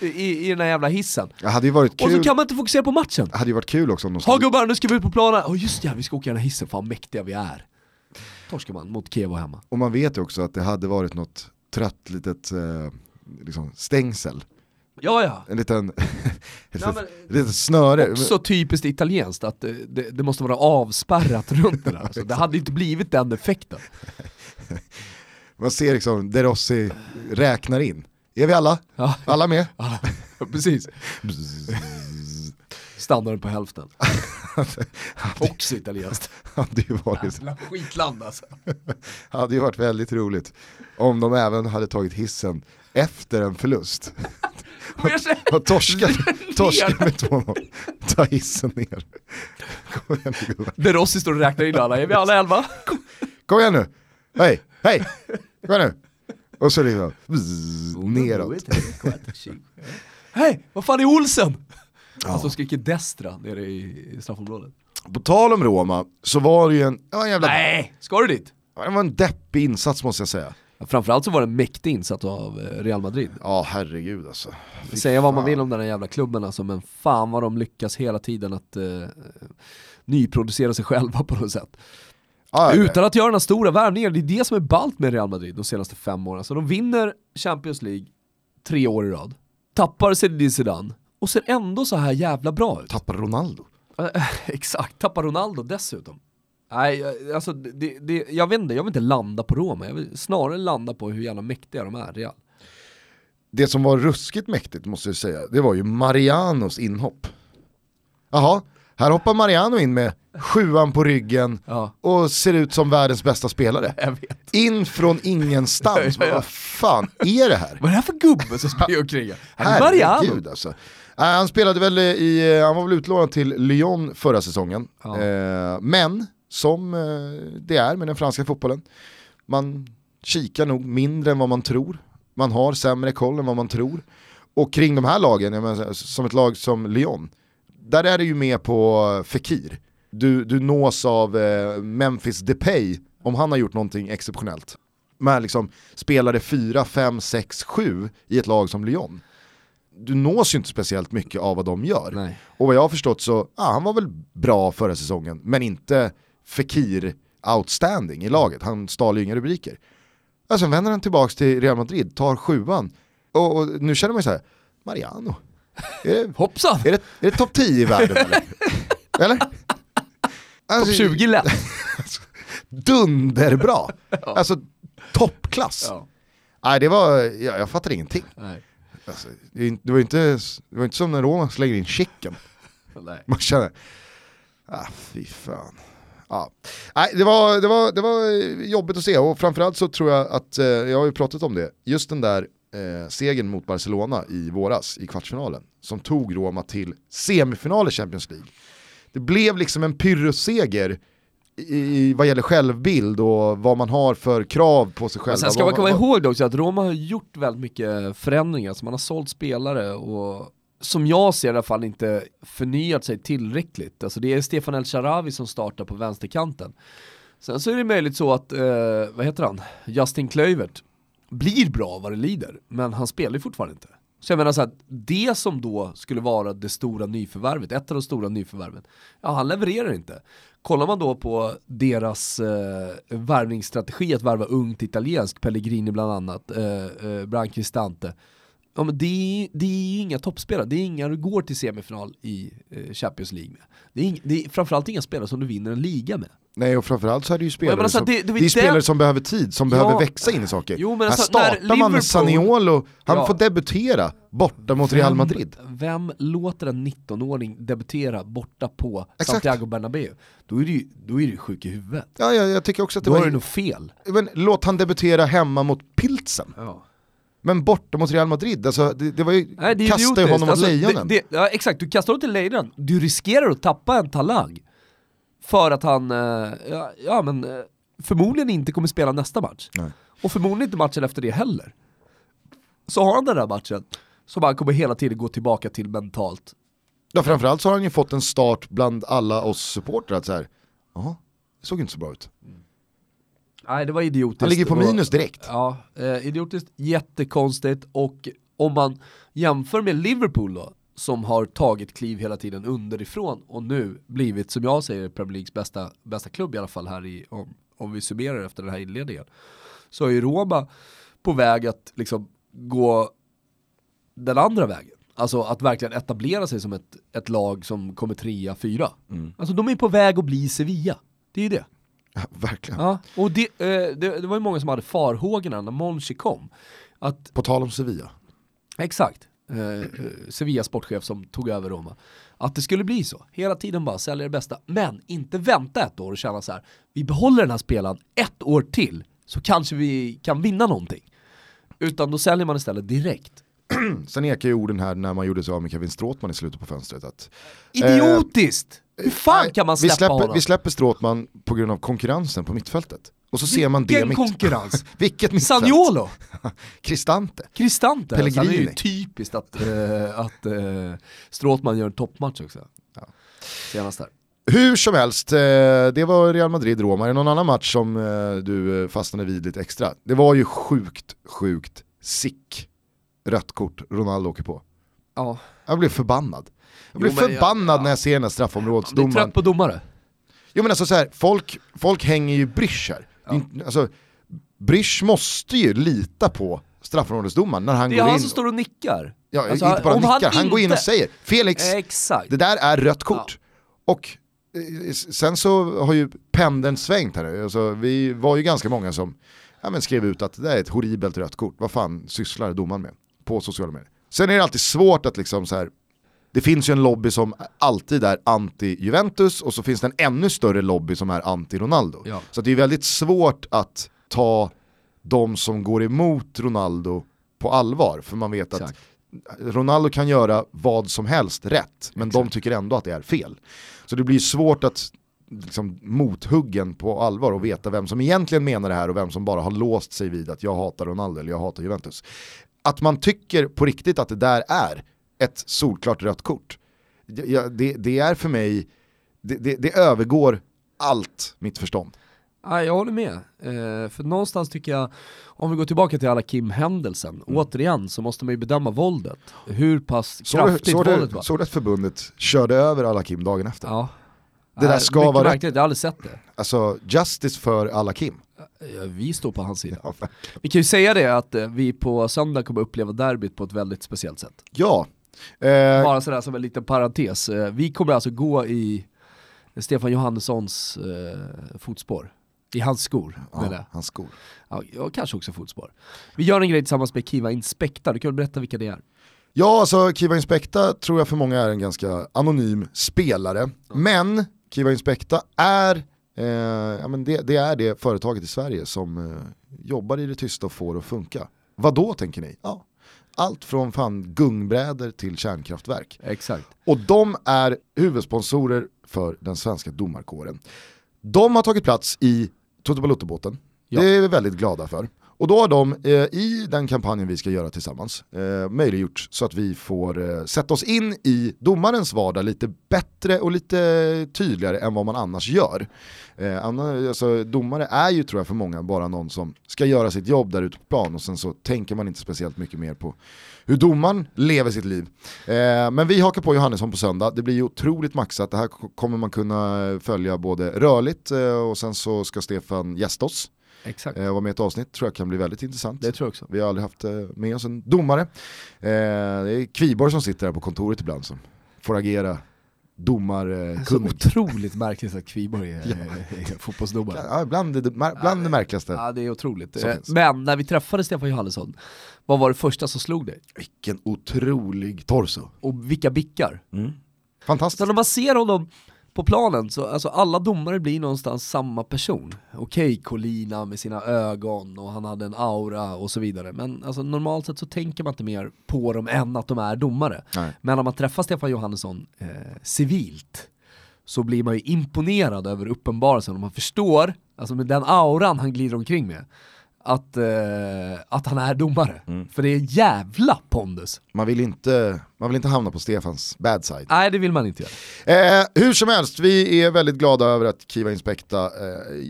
i den här jävla hissen. Ja, hade ju varit kul. Och så kan man inte fokusera på matchen. Det hade ju varit kul också om de skulle... Ha gubbar, nu ska vi ut på planen. Åh just ja, vi ska åka i den här hissen, fan mäktiga vi är. Torskar man mot Kevo hemma. Och man vet ju också att det hade varit något trött litet liksom stängsel. Ja. En liten lite snöre. Också typiskt italienskt att det måste vara avspärrat runt det där. Alltså, det hade inte blivit den effekten. Man ser liksom De Rossi räknar in. Är vi alla? Ja. Alla med? Ja, precis. Standarden på hälften. Också italienskt. Hade ju varit skitland alltså. Hade ju varit väldigt roligt om de även hade tagit hissen efter en förlust. Jag torskar med 2-0. Ta hissen ner. Kom igen nu, gubbar. Det Rossi står och räknar in alla. Är vi alla 11? Kom igen nu. Hej, hej. Kom igen nu. Och så liksom neråt. Hej, vad fan är Olsen? Ja. Alltså skriker Destra nere i straffområdet. På tal om Roma så var det ju en jävla... Nej, ska du dit? Det var en deppig insats måste jag säga. Framförallt så var det en mäktig insats av Real Madrid. Ja, herregud alltså. Säga vad man vill om den här jävla klubben alltså, men fan vad de lyckas hela tiden att nyproducera sig själva på något sätt. Ah, okay. Utan att göra några stora värvningar. Det är det som är ballt med Real Madrid de senaste 5 åren. Så de vinner Champions League 3 år i rad. Tappar Zinedine Zidane. Och ser ändå så här jävla bra ut. Tappar Ronaldo. Exakt, tappar Ronaldo dessutom. Nej, alltså jag vill inte landa på Roma. Jag vill snarare landa på hur jävla mäktiga de är, Real. Det som var ruskigt mäktigt måste jag säga, det var ju Marianos inhopp. Jaha, här hoppar Mariano in med 7:an på ryggen och ser ut som världens bästa spelare. Jag vet. In från ingenstans. Vad fan är det här? Vad är det här för gubbe som springer och krigar? Herregud alltså. Han spelade väl han var väl utlånad till Lyon förra säsongen. Ja. Men som det är med den franska fotbollen, man kikar nog mindre än vad man tror. Man har sämre koll än vad man tror. Och kring de här lagen, jag menar, som ett lag som Lyon, där är det ju med på Fekir. Du nås av Memphis Depay om han har gjort någonting exceptionellt. Men liksom spelade 4, 5, 6, 7 i ett lag som Lyon. Du nås ju inte speciellt mycket av vad de gör. Nej. Och vad jag har förstått så, han var väl bra förra säsongen, men inte Fekir outstanding i laget. Han stal ju inga rubriker. Alltså vänder han tillbaka till Real Madrid, tar 7:an. Och nu känner man ju så här, Mariano. Hoppsan! Är det topp 10 i världen eller? Eller? Alltså, topp 20 lätt. Dunderbra. Alltså toppklass. Ja. Nej, det var... Jag fattar ingenting. Nej. Alltså, det var inte som när Roma slänger in chicken. Nej. Man känner... fy fan. Ja. Nej, det var jobbigt att se. Och framförallt så tror jag att... jag har ju pratat om det. Just den där segern mot Barcelona i våras, i kvartsfinalen. Som tog Roma till semifinal i Champions League. Det blev liksom en pyrrusseger i vad gäller självbild och vad man har för krav på sig själv. Sen ska man komma ihåg också att Roma har gjort väldigt mycket förändringar. Så man har sålt spelare och som jag ser i alla fall inte förnyat sig tillräckligt. Alltså det är Stefan El Shaarawy som startar på vänsterkanten. Sen så är det möjligt så att, vad heter han? Justin Kluivert blir bra vad det lider, men han spelar ju fortfarande inte. Så jag menar så att det som då skulle vara det stora nyförvärvet, ett av de stora nyförvärven, han levererar inte. Kollar man då på deras värvningsstrategi att värva ungt italiensk, Pellegrini bland annat, Bran Cristante. Ja, men det är ju inga toppspelare, det är inga du går till semifinal i Champions League med. Det är framförallt inga spelare som du vinner en liga med. Nej, och framförallt så är det ju spelare, spelare som behöver tid, som behöver växa in i saker. Jo, men här alltså, startar man med Zaniolo, han får debutera borta mot Real Madrid. Vem låter en 19-åring debutera borta på Santiago Bernabéu? Då är det ju sjuk i huvudet. Ja, jag tycker också att det var nog fel. Men låt han debutera hemma mot Pilsen. Ja. Men borta mot Real Madrid, alltså, det var ju... Nej, det kasta honom åt lejonen. Ja, exakt, du kastar honom till lejonen. Du riskerar att tappa en talang. För att han förmodligen inte kommer spela nästa match. Nej. Och förmodligen inte matchen efter det heller. Så har han den där matchen som han kommer hela tiden gå tillbaka till mentalt. Ja, framförallt så har han ju fått en start bland alla oss supportrar att så här, jaha, det såg inte så bra ut. Nej, det var idiotiskt. Han ligger på minus direkt. Ja, idiotiskt, jättekonstigt. Och om man jämför med Liverpool då, som har tagit kliv hela tiden underifrån och nu blivit, som jag säger, Premier Leagues bästa klubb i alla fall här i, om vi summerar efter den här inledningen, så är ju Roma på väg att liksom gå den andra vägen. Alltså att verkligen etablera sig som ett lag som kommer 3-4. Mm. Alltså de är på väg att bli Sevilla. Det är ju det. Ja, verkligen. Ja, och det var ju många som hade farhågorna när Monchi kom. Att, på tal om Sevilla. Exakt. Sevilla sportchef som tog över Roma, att det skulle bli så, hela tiden bara sälja det bästa, men inte vänta ett år och känna så här, vi behåller den här spelaren ett år till, så kanske vi kan vinna någonting, utan då säljer man istället direkt Sen ekar ju orden här när man gjorde så av med Kevin Stråtman i slutet på fönstret. Att, idiotiskt! Hur fan kan man släppa honom? Vi släpper Stråtman på grund av konkurrensen på mittfältet. Och så ser man det konkurrens. Vilket mittfält. Saniolo. Cristante. Pellegrini. Det är ju typiskt att Stråtman gör en toppmatch också. Ja. Senast där. Hur som helst, det var Real Madrid-Roma. Är det någon annan match som du fastnade vid lite extra? Det var ju sjukt sick. Rött kort, Ronaldo åker på. Ja. Jag blev förbannad. Jag blev förbannad när jag ser den här straffområdsdomaren. Du är trött på domare. Jo men alltså så här, folk hänger ju Brysch här. Ja. Alltså, Brysch måste ju lita på straffområdesdomaren när han går in. Det är han som står och nickar. Ja, alltså, inte bara nickar. Han går in och säger Felix, det där är rött kort. Ja. Och sen så har ju pendeln svängt här. Alltså, vi var ju ganska många som skrev ut att det där är ett horribelt rött kort. Vad fan sysslar domaren med på sociala medier? Sen är det alltid svårt att liksom så här. Det finns ju en lobby som alltid är anti-Juventus och så finns det en ännu större lobby som är anti-Ronaldo. Ja. Så det är väldigt svårt att ta de som går emot Ronaldo på allvar. För man vet att Ronaldo kan göra vad som helst rätt, men de tycker ändå att det är fel. Så det blir svårt att liksom mothuggen på allvar och veta vem som egentligen menar det här och vem som bara har låst sig vid att jag hatar Ronaldo eller jag hatar Juventus. Att man tycker på riktigt att det där är ett solklart rött kort. Det är för mig, det övergår allt mitt förstånd. Ja, jag håller med. För någonstans tycker jag, om vi går tillbaka till alla Kim-händelsen, återigen så måste man ju bedöma våldet. Hur pass kraftigt våldet var. Såg att förbundet körde över alla Kim dagen efter? Ja. Det där ska vara rätt. Jag har aldrig sett det. Alltså, justice för alla Kim. Ja, vi står på hans sida. Ja, vi kan ju säga det att vi på söndag kommer uppleva derbyt på ett väldigt speciellt sätt. Ja. Bara sådär som en liten parentes. Vi kommer alltså gå i Stefan Johannessons fotspår. I hans skor. Ja, hans skor. Ja, kanske också fotspår. Vi gör en grej tillsammans med Kiva Inspekta. Du kan väl berätta vilka det är? Ja, alltså Kiva Inspekta tror jag för många är en ganska anonym spelare. Mm. Men Kiva Inspekta är det är det företaget i Sverige som jobbar i det tysta och får att funka. Vad då tänker ni? Ja. Allt från fan gungbrädor till kärnkraftverk. Exakt. Och de är huvudsponsorer för den svenska domarkåren. De har tagit plats i Totobalotto-båten. Ja. Det är vi väldigt glada för. Och då har de i den kampanjen vi ska göra tillsammans möjliggjort så att vi får sätta oss in i domarens vardag lite bättre och lite tydligare än vad man annars gör. Alltså, domare är ju tror jag för många bara någon som ska göra sitt jobb där ute på plan och sen så tänker man inte speciellt mycket mer på hur domaren lever sitt liv. Men vi hakar på Johannesson på söndag. Det blir ju otroligt maxat. Det här kommer man kunna följa både rörligt och sen så ska Stefan gästa oss. Exakt. Var med ett avsnitt tror jag kan bli väldigt intressant. Det tror jag också. Vi har aldrig haft med oss en domare. Det är Kviborg som sitter här på kontoret ibland som får agera domarkung. Så otroligt märkligt att Kviborg är fotbollsdomare. Ja, bland det märkligaste. Ja, det är otroligt. Men när vi träffade Stefan Johannesson, vad var det första som slog dig? Vilken otrolig torso. Och vilka bickar. Mm. Fantastiskt. Så när man ser honom på planen så alltså alla domare blir någonstans samma person. Okej, Colina med sina ögon och han hade en aura och så vidare. Men alltså, normalt sett så tänker man inte mer på dem än att de är domare. Nej. Men när man träffar Stefan Johannesson civilt så blir man ju imponerad över uppenbarelsen. Och man förstår, alltså med den auran han glider omkring med, att han är domare. Mm. För det är jävla pondus. Man vill inte hamna på Stefans bad side. Nej, det vill man inte göra. Hur som helst, vi är väldigt glada över att Kiva Inspekta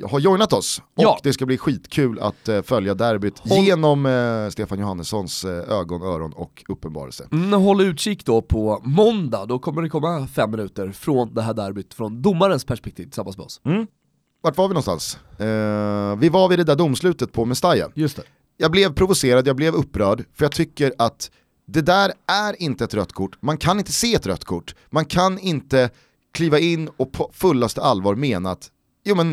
har joinat oss. Och det ska bli skitkul att följa derbyt genom Stefan Johannessons ögon, öron och uppenbarelse. Håll utkik då på måndag. Då kommer det komma 5 minuter från det här derbyt från domarens perspektiv tillsammans med oss. Mm. Vart var vi någonstans? Vi var vid det där domslutet på Mestalla. Just det. Jag blev provocerad, jag blev upprörd. För jag tycker att det där är inte ett rött kort. Man kan inte se ett rött kort. Man kan inte kliva in och på fullaste allvar mena att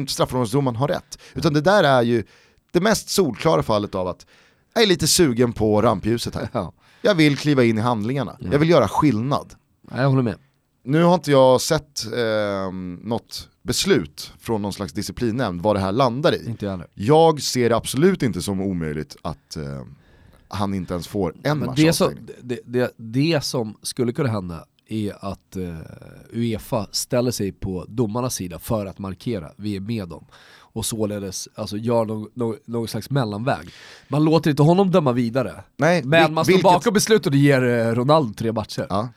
straffområdesdomaren har rätt. Utan det där är ju det mest solklara fallet av att jag är lite sugen på rampljuset här. Ja. Jag vill kliva in i handlingarna. Ja. Jag vill göra skillnad. Ja, jag håller med. Nu har inte jag sett något beslut från någon slags disciplinnämnd vad det här landar i. Inte jag ser det absolut inte som omöjligt att han inte ens får en match. Det som skulle kunna hända är att UEFA ställer sig på domarnas sida för att markera vi är med dem. Och således alltså, gör någon slags mellanväg. Man låter inte honom döma vidare. Nej, men man står bakom beslutet och ger Ronaldo 3 matcher. Ja.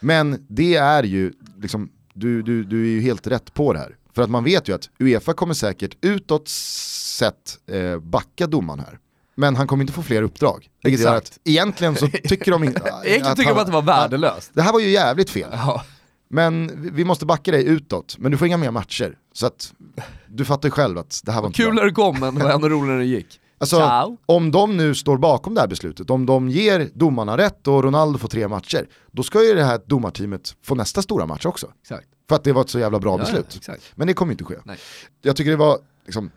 Men det är ju liksom, du är ju helt rätt på det här. För att man vet ju att UEFA kommer säkert utåt sett backa domaren här. Men han kommer inte få fler uppdrag. Vilket är att egentligen så tycker de inte... egentligen tycker de att det var värdelöst. Det här var ju jävligt fel. Ja. Men vi måste backa dig utåt. Men du får inga mer matcher. Så att du fattar själv att det här var inte kul när det kom, men det var ännu roligare när det gick. Alltså, ciao. Om de nu står bakom det här beslutet, om de ger domarna rätt och Ronaldo får 3 matcher, då ska ju det här domarteamet få nästa stora match också. Exakt. För att det var ett så jävla bra beslut. Exakt. Men det kommer inte ske. Nej. Jag tycker det var, liksom,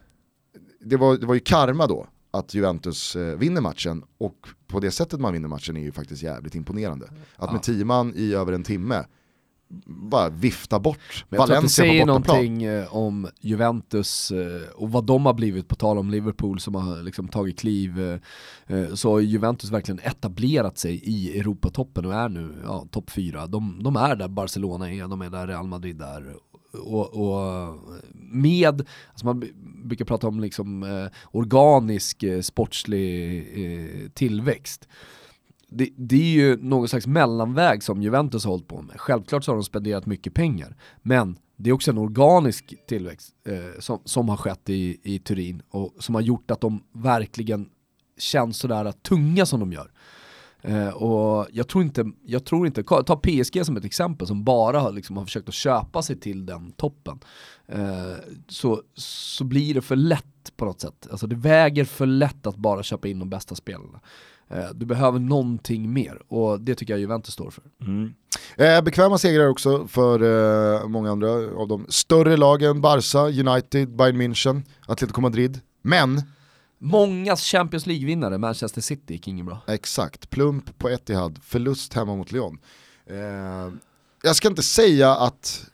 det var ju karma då. Att Juventus vinner matchen, och på det sättet man vinner matchen är ju faktiskt jävligt imponerande. Att med 10 man i över en timme bara vifta bort Valencia på bortaplan. Jag tror att det säger någonting om Juventus och vad de har blivit, på tal om Liverpool som har liksom tagit kliv, så har Juventus verkligen etablerat sig i Europatoppen och är nu topp 4. De är där Barcelona är, de är där Real Madrid där. Och med, alltså man brukar prata om liksom, organisk sportslig tillväxt. Det är ju någon slags mellanväg som Juventus har hållit på med. Självklart så har de spenderat mycket pengar, men det är också en organisk tillväxt som har skett i Turin, och som har gjort att de verkligen känns sådär tunga som de gör. Och jag tror inte ta PSG som ett exempel, som bara har försökt att köpa sig till den toppen, så blir det för lätt på något sätt. Alltså det väger för lätt att bara köpa in de bästa spelarna. Du behöver någonting mer, och det tycker jag Juventus står för. Mm. Bekväma segrar också för många andra av de större lagen, Barca, United, Bayern München, Atletico Madrid, men många Champions League-vinnare, Manchester City, gick ingen bra. Exakt, plump på Etihad, förlust hemma mot Lyon. Jag ska inte säga att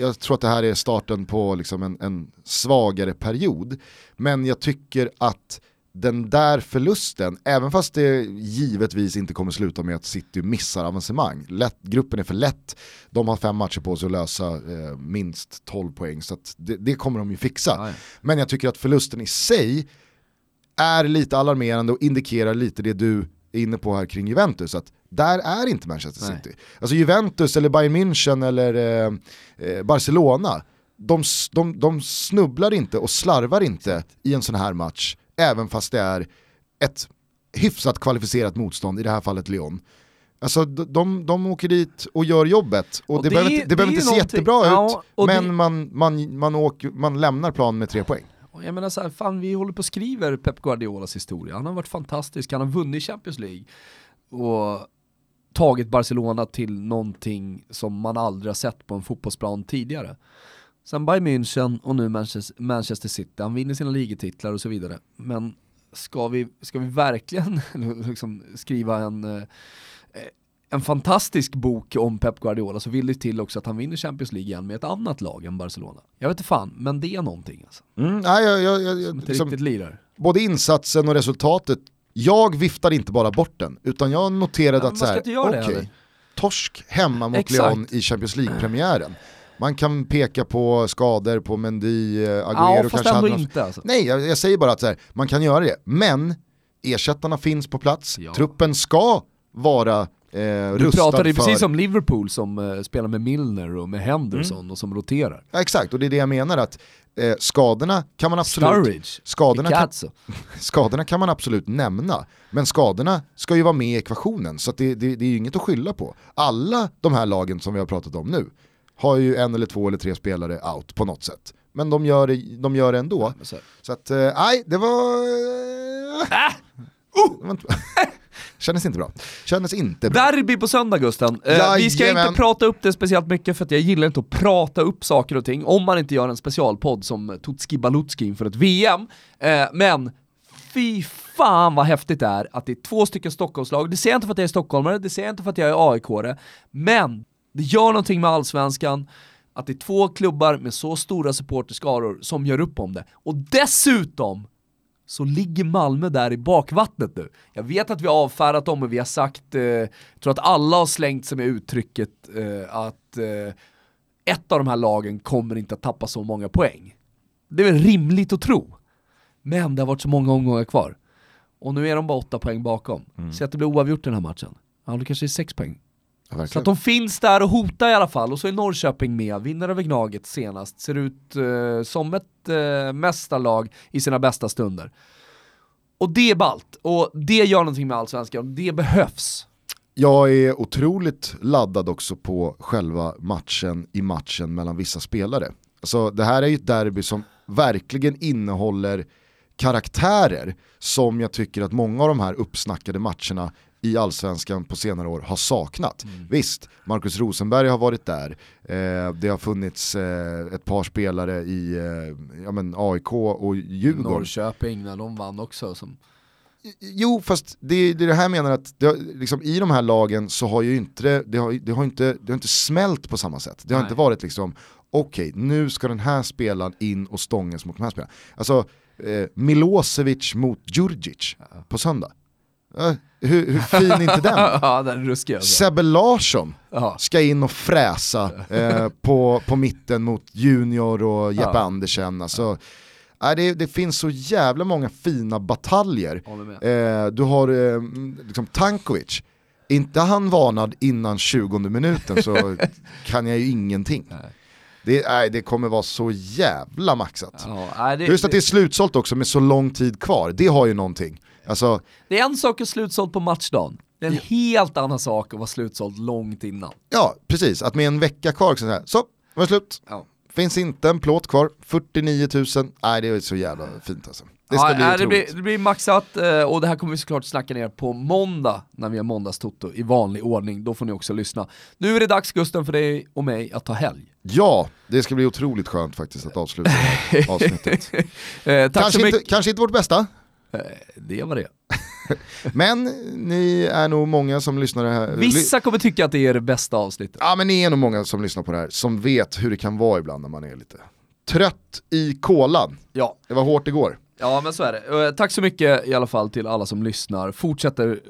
jag tror att det här är starten på liksom en svagare period, men jag tycker att den där förlusten, även fast det givetvis inte kommer sluta med att City missar avancemang, gruppen är för lätt, de har 5 matcher på sig att lösa minst 12 poäng, så att det kommer de ju fixa. Aj. Men jag tycker att förlusten i sig är lite alarmerande och indikerar lite det du är inne på här kring Juventus, att där är inte Manchester City. Nej. Alltså Juventus eller Bayern München eller Barcelona, de snubblar inte och slarvar inte i en sån här match, även fast det är ett hyfsat kvalificerat motstånd, i det här fallet Lyon. Alltså de åker dit och gör jobbet, och det behöver inte se jättebra ut, men man lämnar plan med 3 poäng. Jag menar så här, fan, vi håller på och skriver Pep Guardiolas historia. Han har varit fantastisk, han har vunnit Champions League och tagit Barcelona till någonting som man aldrig har sett på en fotbollsplan tidigare. Sen Bayern München och nu Manchester City. Han vinner sina ligatitlar och så vidare. Men ska vi verkligen liksom skriva en fantastisk bok om Pep Guardiola, så vill det till också att han vinner Champions League igen med ett annat lag än Barcelona. Jag vet inte fan, men det är någonting alltså. Nej, jag inte riktigt lirar. Både insatsen och resultatet. Jag viftade inte bara bort den, utan jag noterade att så här, okej, torsk hemma mot Lyon i Champions League-premiären. Man kan peka på skador på Mendy, Agüero, kanske han inte alltså. Nej, jag säger bara att så här, man kan göra det, men ersättarna finns på plats. Ja. Truppen ska vara du pratar ju precis som Liverpool som spelar med Milner och med Henderson och som roterar. Ja, exakt, och det är det jag menar, att skadorna kan man absolut skadorna kan man absolut nämna, men skadorna ska ju vara med i ekvationen, så att det är ju inget att skylla på. Alla de här lagen som vi har pratat om nu har ju en eller 2 eller 3 spelare out på något sätt, men de gör det ändå. Ja, så att nej, det var Kändes inte bra. Derby på söndag, Gusten. Vi ska inte prata upp det speciellt mycket, för att jag gillar inte att prata upp saker och ting om man inte gör en specialpodd som Tutski Balutski inför ett VM. Men fy fan vad häftigt det är att det är 2 stycken Stockholmslag. Det ser jag inte för att jag är stockholmare, det ser jag inte för att jag är AIK-are, men det gör någonting med allsvenskan att det är 2 klubbar med så stora supporterskaror som gör upp om det. Och dessutom så ligger Malmö där i bakvattnet nu. Jag vet att vi har avfärdat dem och vi har sagt, tror att alla har slängt sig med uttrycket att ett av de här lagen kommer inte att tappa så många poäng. Det är väl rimligt att tro. Men det har varit så många omgångar kvar. Och nu är de bara 8 poäng bakom. Mm. Så att det blir oavgjort den här matchen. Ja, det kanske är 6 poäng. Ja, så att de finns där och hotar i alla fall. Och så är Norrköping med, vinner över Gnaget senast. Ser ut som ett mästarlag i sina bästa stunder. Och det är ballt. Och det gör någonting med allsvenskan. Det behövs. Jag är otroligt laddad också på själva matchen, i matchen mellan vissa spelare. Alltså, det här är ju ett derby som verkligen innehåller karaktärer som jag tycker att många av de här uppsnackade matcherna i allsvenskan på senare år har saknat. Mm. Visst, Marcus Rosenberg har varit där. Det har funnits ett par spelare i AIK och Djurgården. Norrköping när de vann också. Som... Jo, fast det är det här jag menar att det, liksom, i de här lagen så har ju inte det har inte smält på samma sätt. Det har inte varit liksom okej, nu ska den här spelaren in och stångas mot den här spelaren. Alltså Milosevic mot Djurdjic på söndag. Hur fin är inte den? Ja, den är ruskig alltså. Sebbe Larsson ska in och fräsa på mitten mot Junior och Jeppe Andersen. Alltså, det finns så jävla många fina bataljer. Du har liksom Tankovic. Inte han varnad innan 20:e minuten så kan jag ju ingenting. Nej. Det kommer vara så jävla maxat. Ja, just att det är slutsålt också med så lång tid kvar. Det har ju någonting. Alltså, det är en sak att slutsålt på matchdagen. Det är en helt annan sak att vara slutsålt långt innan. Ja, precis. Att med en vecka kvar så var det slut. Ja. Finns inte en plåt kvar. 49 000. Nej, det är så jävla fint alltså. Det ska bli maxat. Och det här kommer vi såklart snacka ner på måndag när vi har måndagstotto i vanlig ordning. Då får ni också lyssna. Nu är det dags, Gusten, för dig och mig att ta helg. Ja, det ska bli otroligt skönt faktiskt att avsluta avsnittet. Kanske inte vårt bästa. Det var det. Men ni är nog många som lyssnar här. Vissa kommer tycka att det är det bästa avsnittet. Ja, men ni är nog många som lyssnar på det här som vet hur det kan vara ibland när man är lite trött i kolan. Ja. Det var hårt igår. Ja, men så är det. Tack så mycket i alla fall till alla som lyssnar. Fortsätter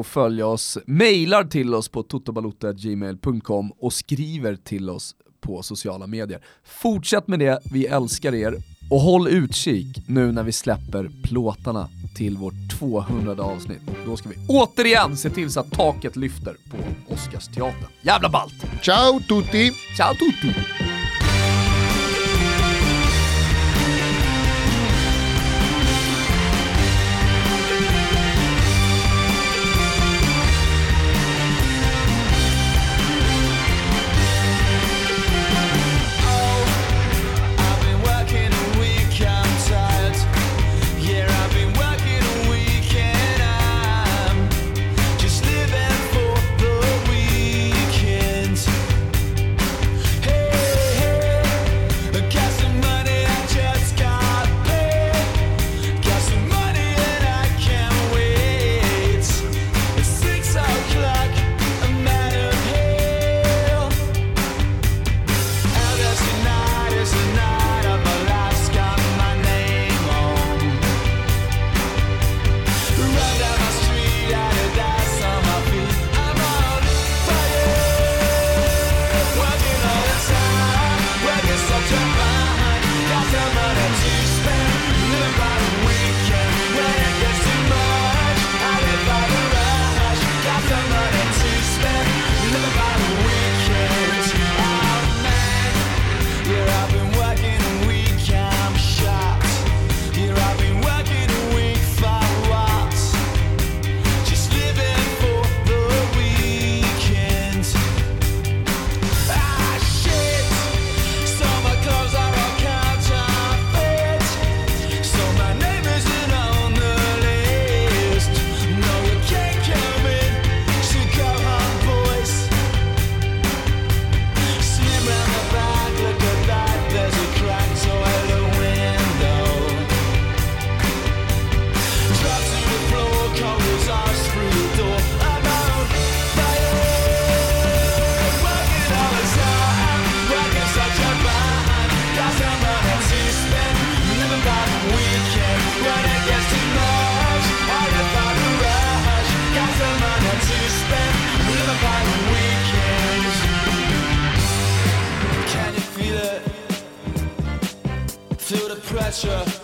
att följa oss. Mailar till oss på totobalota@gmail.com och skriver till oss på sociala medier. Fortsätt med det. Vi älskar er. Och håll utkik nu när vi släpper plåtarna till vårt 200:e avsnitt. Då ska vi återigen se till så att taket lyfter på Oscarsteatern. Jävla ballt! Ciao tutti! Ciao tutti! pressure.